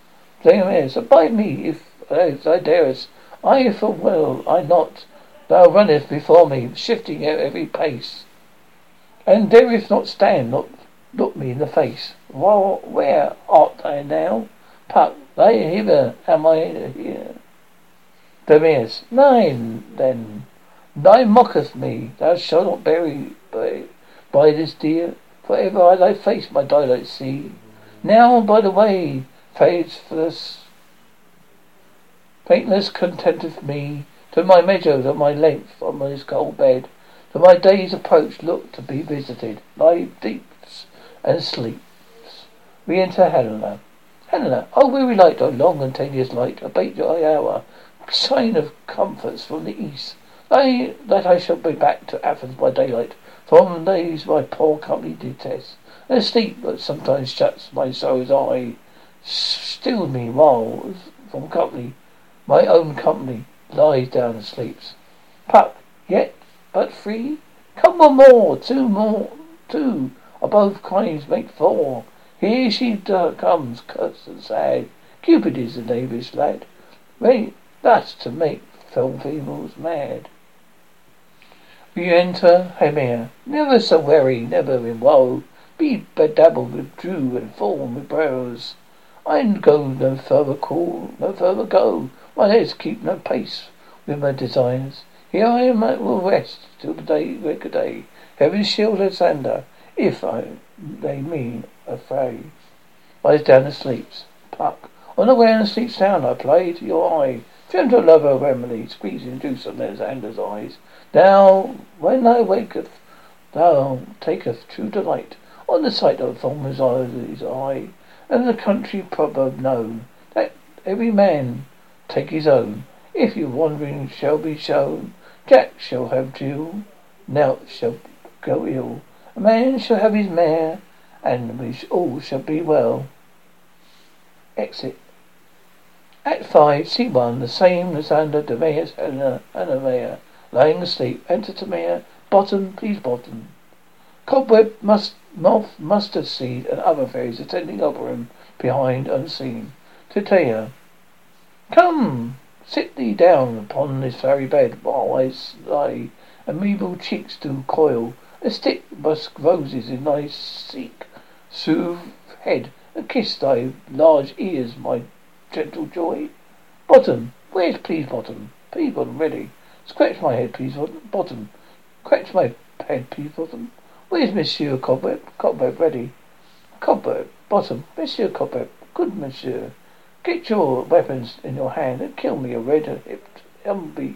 Demetrius, abide me, if thou darest. I for will, I not. Thou runnest before me, shifting at every pace. And darest not stand, not look me in the face. Well, where art thou now? Puck, thy hither, am I here? Demetrius, nine, then. Thy mocketh me, thou shalt not bury by this deer. Forever I thy face, my daylight see. Now by the way, faintness contenteth me. To my measure, to my length on this cold bed, to my day's approach, look to be visited. Lie deeps and sleeps. We enter Helena, O weary light, O long and tedious light, abate your hour, sign of comforts from the east, that I shall be back to Athens by daylight. From days my poor company detests, and sleep that sometimes shuts my soul's eye, still me while from company, my own company, lies down and sleeps. Puck, yet but three? Come one more, two, above crimes make four. Here she comes, cursed and sad, Cupid is the knavish lad, ready thus to make fell females mad. We enter Hermia, never so weary, never in woe, be bedabbled with dew and fallen with brows. I go no further call, no further go, my legs keep no pace with my desires. Here I am, I will rest till the day, break a day. Heaven shield Lysander, If they mean a phrase. Lies down and sleeps. Puck. On the way and sleep sound I played your eye. Gentle lover of Emily, squeezing juice on Lysander's eyes. Thou, when thou waketh, thou taketh true delight on the sight of Thorn's eye, and the country proverb known, that every man take his own. If you wandering shall be shown, Jack shall have Jill, Nelt shall go ill, a man shall have his mare, and we all shall be well. Exit. Act 5, Scene 1, the same Lysander, Demetrius, Helena, and Hermia, lying asleep. Enter Hermia, Bottom, Peaseblossom, Cobweb, Moth, Mustardseed, and other fairies attending Oberon behind unseen. Titania. Come, sit thee down upon this fairy bed, while I lie, amiable cheeks do coil, a stick busk roses in thy seek, soothe head, and kiss thy large ears, my gentle joy. Bottom, where's Peasebottom? Peasebottom ready. Scratch my head, Peasebottom. Scratch my head, Peasebottom. Where's Monsieur Cobweb? Cobweb ready. Cobweb, Bottom, Monsieur Cobweb, good Monsieur. Get your weapons in your hand and kill me a red-hipped umby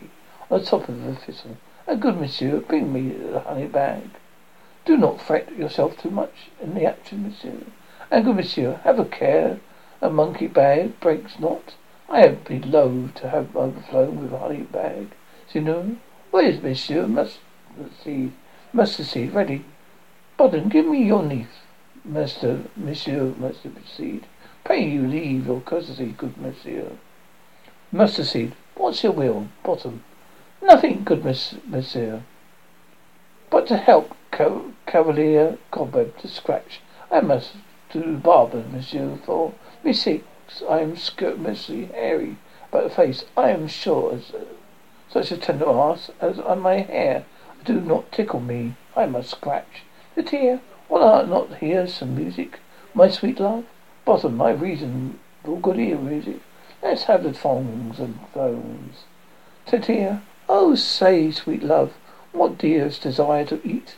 on the top of the thistle. And good Monsieur, bring me the honey bag. Do not fret yourself too much in the action, Monsieur. And good Monsieur, have a care. A monkey bag breaks not. I have been loath to have overflown with a honey bag. See, no. Where is Monsieur Mustardseed ready? Bottom, give me your niece, Monsieur Mustardseed. Pray you leave your courtesy, good Monsieur. Mustardseed, what's your will? Bottom, nothing, good Monsieur, but to help Cavalier Cobweb to scratch. I must do barber, Monsieur, for. Methinks I am scarcely hairy, but the face I am sure as such a tender ass as on my hair do not tickle me. I must scratch. The tear, will I not hear some music, my sweet love? Bottom, my reason will good ear music. Let's have the thongs and bones. Tear, oh say, sweet love, what dearest desire to eat?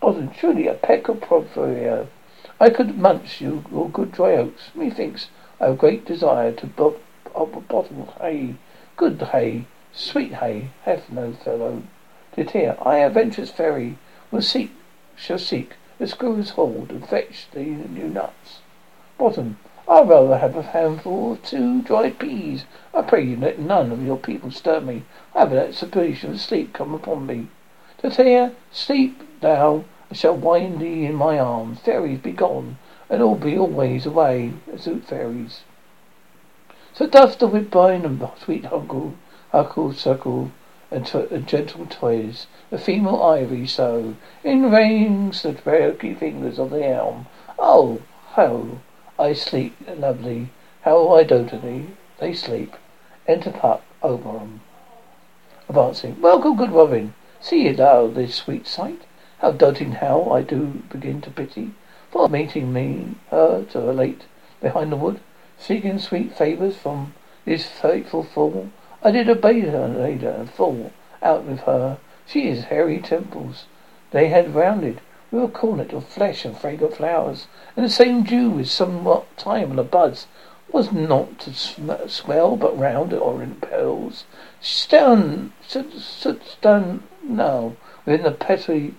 Bottom, truly a peck of proverio. I could munch you your good dry oats. Methinks I have great desire to bottle hay. Good hay, sweet hay, hath no fellow. Titania, I, a venturous fairy, shall seek the screw's hold and fetch the new nuts. Bottom, I'd rather have a handful of two dried peas. I pray you let none of your people stir me. I have an exhibition of sleep come upon me. Titania, sleep thou. Shall wind thee in my arms. Fairies be gone, and all be always away, as do fairies. So doth the woodbine and sweet huckle, suckle, and gentle toys, the female ivy so, in rings the perky fingers of the elm. Oh, how I sleep, lovely, how I dote on thee, they sleep. Enter Puck, Oberon. Advancing, welcome, good Robin, see thou this sweet sight? How doting how I do begin to pity, for meeting me, her, to her late, behind the wood, seeking sweet favours from this fateful fool. I did obey her later, and fall out with her. She is hairy temples. They had rounded, with a cornet of flesh and fragrant flowers, and the same dew with somewhat time on the buds, was not to swell, but round orient pearls. Stood now, within the petty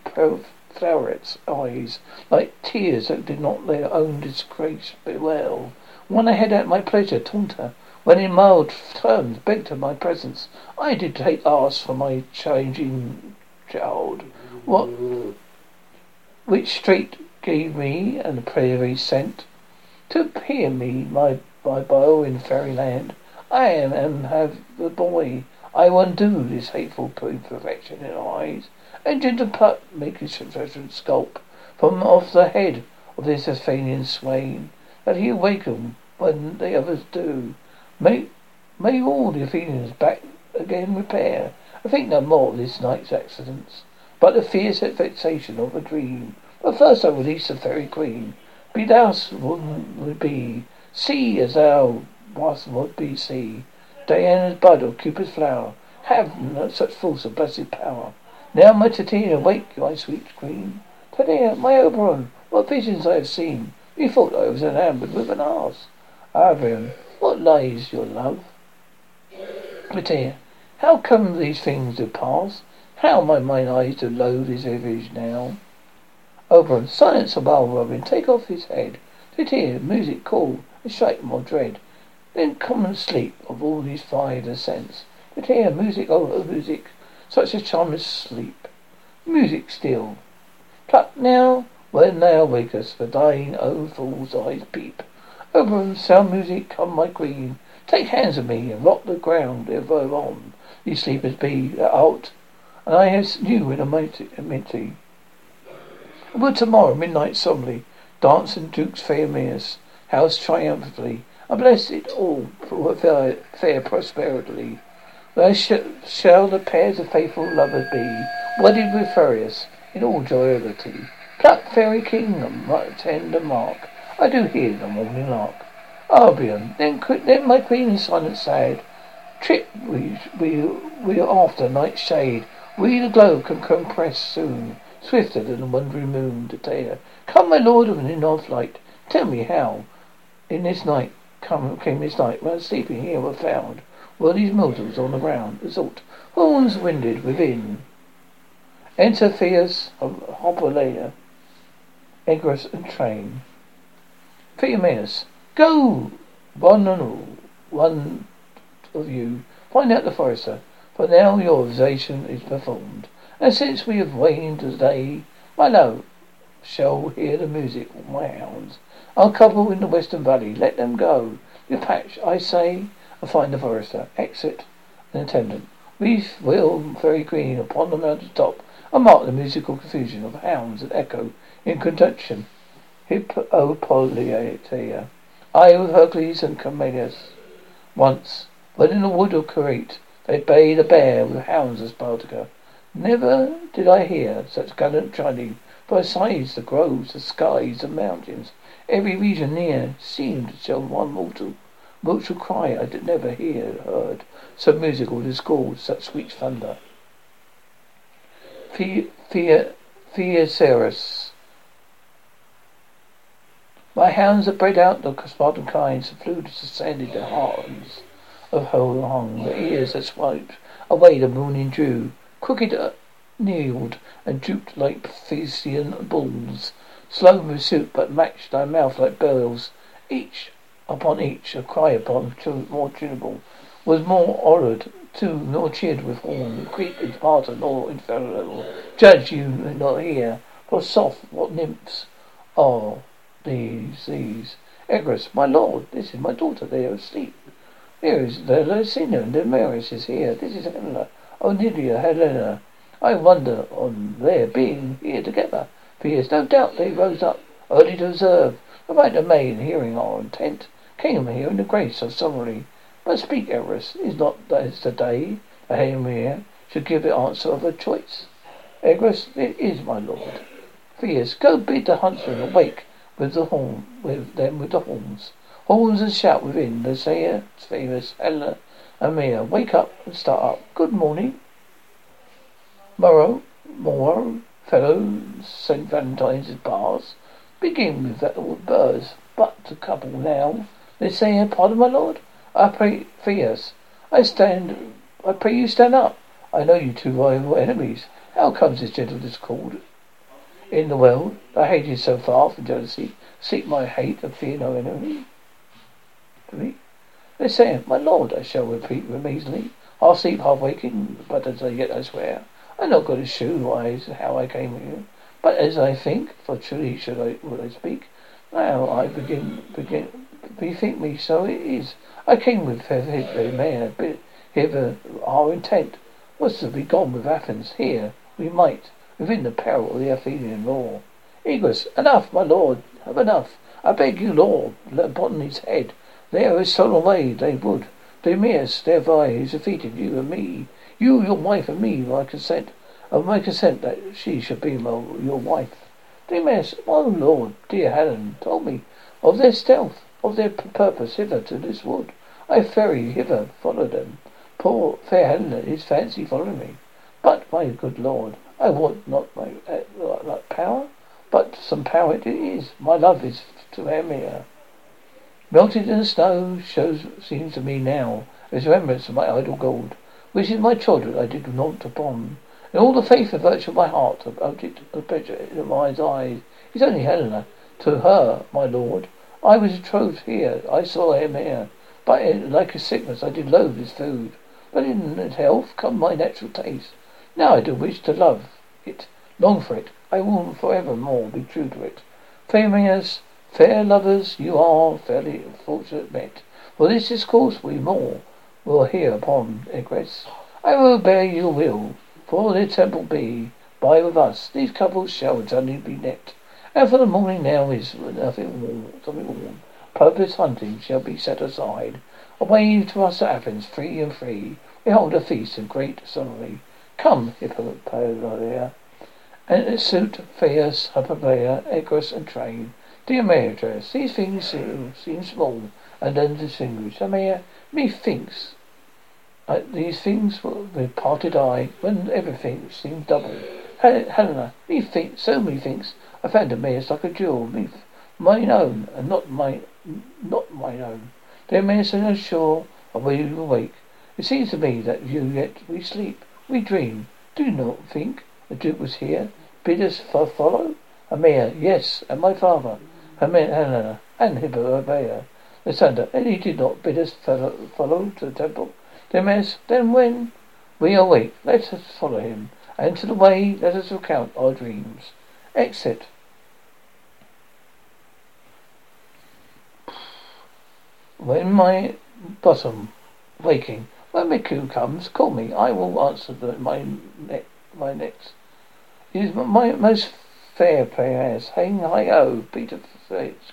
flowerets' eyes, like tears that did not their own disgrace bewail. When I had at my pleasure taunt her, when in mild terms begged her my presence, I did take ask for my changing child, which straight gave me and the prairie sent to appear me my bow in fairyland. I am and have the boy. I will undo this hateful imperfection in her eyes. And gentle Puck make his sculp from off the head of this Athenian swain, that he awaken when the others do. May all the Athenians back again repair. I think no more of this night's accidents, but the fierce vexation of a dream. But first I release the fairy queen. Be thou would be, see as thou wast would be, see. Diana's bud or Cupid's flower, have no such force of blessed power. Now, my Titania, awake, my sweet queen. Pedia, my Oberon, what visions I have seen! Methought I was enamored with an arse. Oberon, what lies your love? Pedia, how come these things to pass? How my mine eyes do loathe his visage now? Oberon, silence a while, Robin, take off his head. Titania, music cool, and shake more dread. Then common sleep of all these five the sense. Titania, music, oh music, such a charmless sleep. Music still. Pluck now, when thou wakest, for thine own fool's eyes peep. Oberon, sound music, come my queen. Take hands of me, and rock the ground thereon. These sleepers be, that out. And I have new in a minty. Will tomorrow midnight solemnly dance in Duke's fair Mias house triumphantly, and bless it all for fair prosperity. There shall the pairs of faithful lovers be, wedded with Furious in all joyality. Pluck fairy kingdom, right tender mark, I do hear the morning lark. Albion, then my queen in silence sad, trip we after night's shade. We the glow can compress soon, swifter than the wandering moon. Titania, come, my lord of an north light, tell me how in this night came this night, when sleeping here were found, were these mortals on the ground resort, horns winded within. Enter Theseus of Hippolyta, Egeus and train. Pyramus, go, one and all, one of you, find out the forester, for now your observation is performed. And since we have waned today, my love shall hear the music of my hounds. Our couple in the western valley, let them go. Dispatch, I say, and find the forester. Exit an attendant. We will very green upon the mountain top, and mark the musical confusion of hounds and echo in conjunction. Hippopolyteia, I with Hercules and Camelus. Once, when in the wood of Crete, they bayed a bear with hounds of Spartacus. Never did I hear such gallant chiding, for besides the groves, the skies, the mountains, every region near seemed to tell one mortal cry I did never heard, so musical discord, such sweet thunder. Theseus, my hounds that bred out the Spartan kinds, the flute that ascended the hearts of whole long, the ears that swiped away the morning dew. Crooked kneeled and drooped like Thessalian bulls, slow pursuit but matched thy mouth like bells. Each upon each, a cry upon more tunable, was more honoured too, nor cheered with horn. Creep in Sparta nor in Pharaoh, judge you not here, for soft what nymphs are these. Egeus, my lord, this is my daughter, they are asleep. Here is the Lysander, and Demetrius is here, this is Helena. O Nydia, Helena, I wonder on their being here together. For yes, no doubt they rose up early to observe. The right of maid, hearing our intent, came here in the grace of summary. But speak, Egeus, is not this the day that Hermia should give the answer of her choice? Egeus, it is, my lord. For yes, go bid the huntsman awake with the horns. Horns and shout within, the Theseus, famous Helena. Hermia, wake up and start up. Good morning. Morrow, fellow, St. Valentine's is past. Begin with that old birds, but to couple now. They say, pardon my lord, I pray Theus. I pray you stand up. I know you two rival enemies. How comes this gentle discord in the world? I hate you so far from jealousy. Seek my hate and fear no enemy. They say, my lord, I shall repeat them easily. I'll sleep half waking, but as I yet I swear, I'm not going to shew how I came here. But as I think, for truly would I speak, now I begin bethink me, so it is. I came with Hermia, but hither our intent was to be gone with Athens. Here we might, within the peril of the Athenian law. Egeus, enough, my lord, have enough. I beg you, lord, upon his head. There is stolen away, they would. Demetrius, thereby, has defeated you and me. You, your wife, and me, by consent. Of my consent that she should be your wife. Demetrius, oh lord, dear Helen, told me of their stealth, of their purpose hither to this wood. I ferry hither, followed them. Poor fair Helena is fancy following me. But, my good lord, I want not my power. how it is. My love is to Hermia. Melted in the snow seems to me now as remembrance of my idol gold, which in my childhood I did not upon. In all the faith and virtue of my heart, the object of pleasure in my eyes is only Helena. To her, my lord, I was betrothed here. I saw him here, but like a sickness, I did loathe his food. But in health come my natural taste. Now I do wish to love it, long for it. I will forevermore be true to it. Famous, fair lovers, you are fairly fortunate met. For this discourse we more will hear upon Egeus. I will obey your will. For the temple be by with us. These couples shall eternally be net. And for the morning now is nothing warm, something warm. Purpose hunting shall be set aside. Away to us to Athens, free and free. We hold a feast of great summary. Come, Hippolyta, and suit Theseus, Hippopolyteia, Egeus, and train. Dear Demetrius, these things seem small and undistinguished. Hermia, methinks, these things with parted eye, when everything seems double. Helena, methinks, so methinks, I found Hermia's like a jewel, mine own, and not mine own. Dear Hermia, so no sure of where you awake. It seems to me that you yet we sleep, we dream. Do not think the Duke was here. Bid us follow? Hermia, yes, and my father, Helena, and Hippolyta, Lysander, and he did not bid us follow to the temple. Then when we awake, let us follow him, and to the way let us recount our dreams. Exit. When my bottom waking, when my coup comes, call me. I will answer my next. It is my most fair prayers. Hang high oh, Peter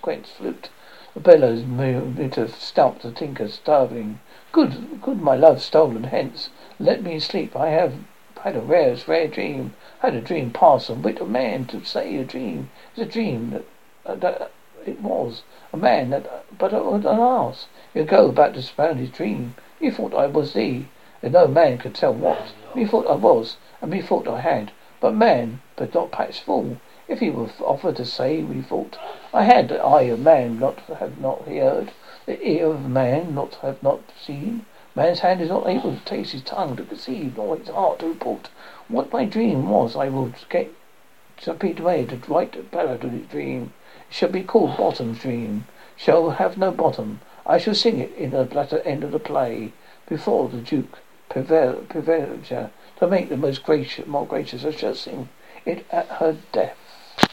Quince, Flute, the bellows, Mutter, Snout, the tinker, Starveling. Good, my love, stolen hence. Let me sleep. I have had a rare dream. Had a dream pass on which a man to say a dream is a dream that it was a man but an ass. You go about to surround his dream. He thought I was thee, and no man could tell what. Me thought I was, and me thought I had, but man, but not perhaps fool. If he were offered to say, we thought I had the eye of man, not have not heard. The ear of man not have not seen. Man's hand is not able to taste, his tongue to conceive, nor his heart to report. What my dream was, I will get Sir Peter Way to write a ballad of his dream. It shall be called Bottom's Dream. Shall have no bottom. I shall sing it in the latter end of the play, before the Duke Prevager, to make the more gracious. I shall sing it at her death.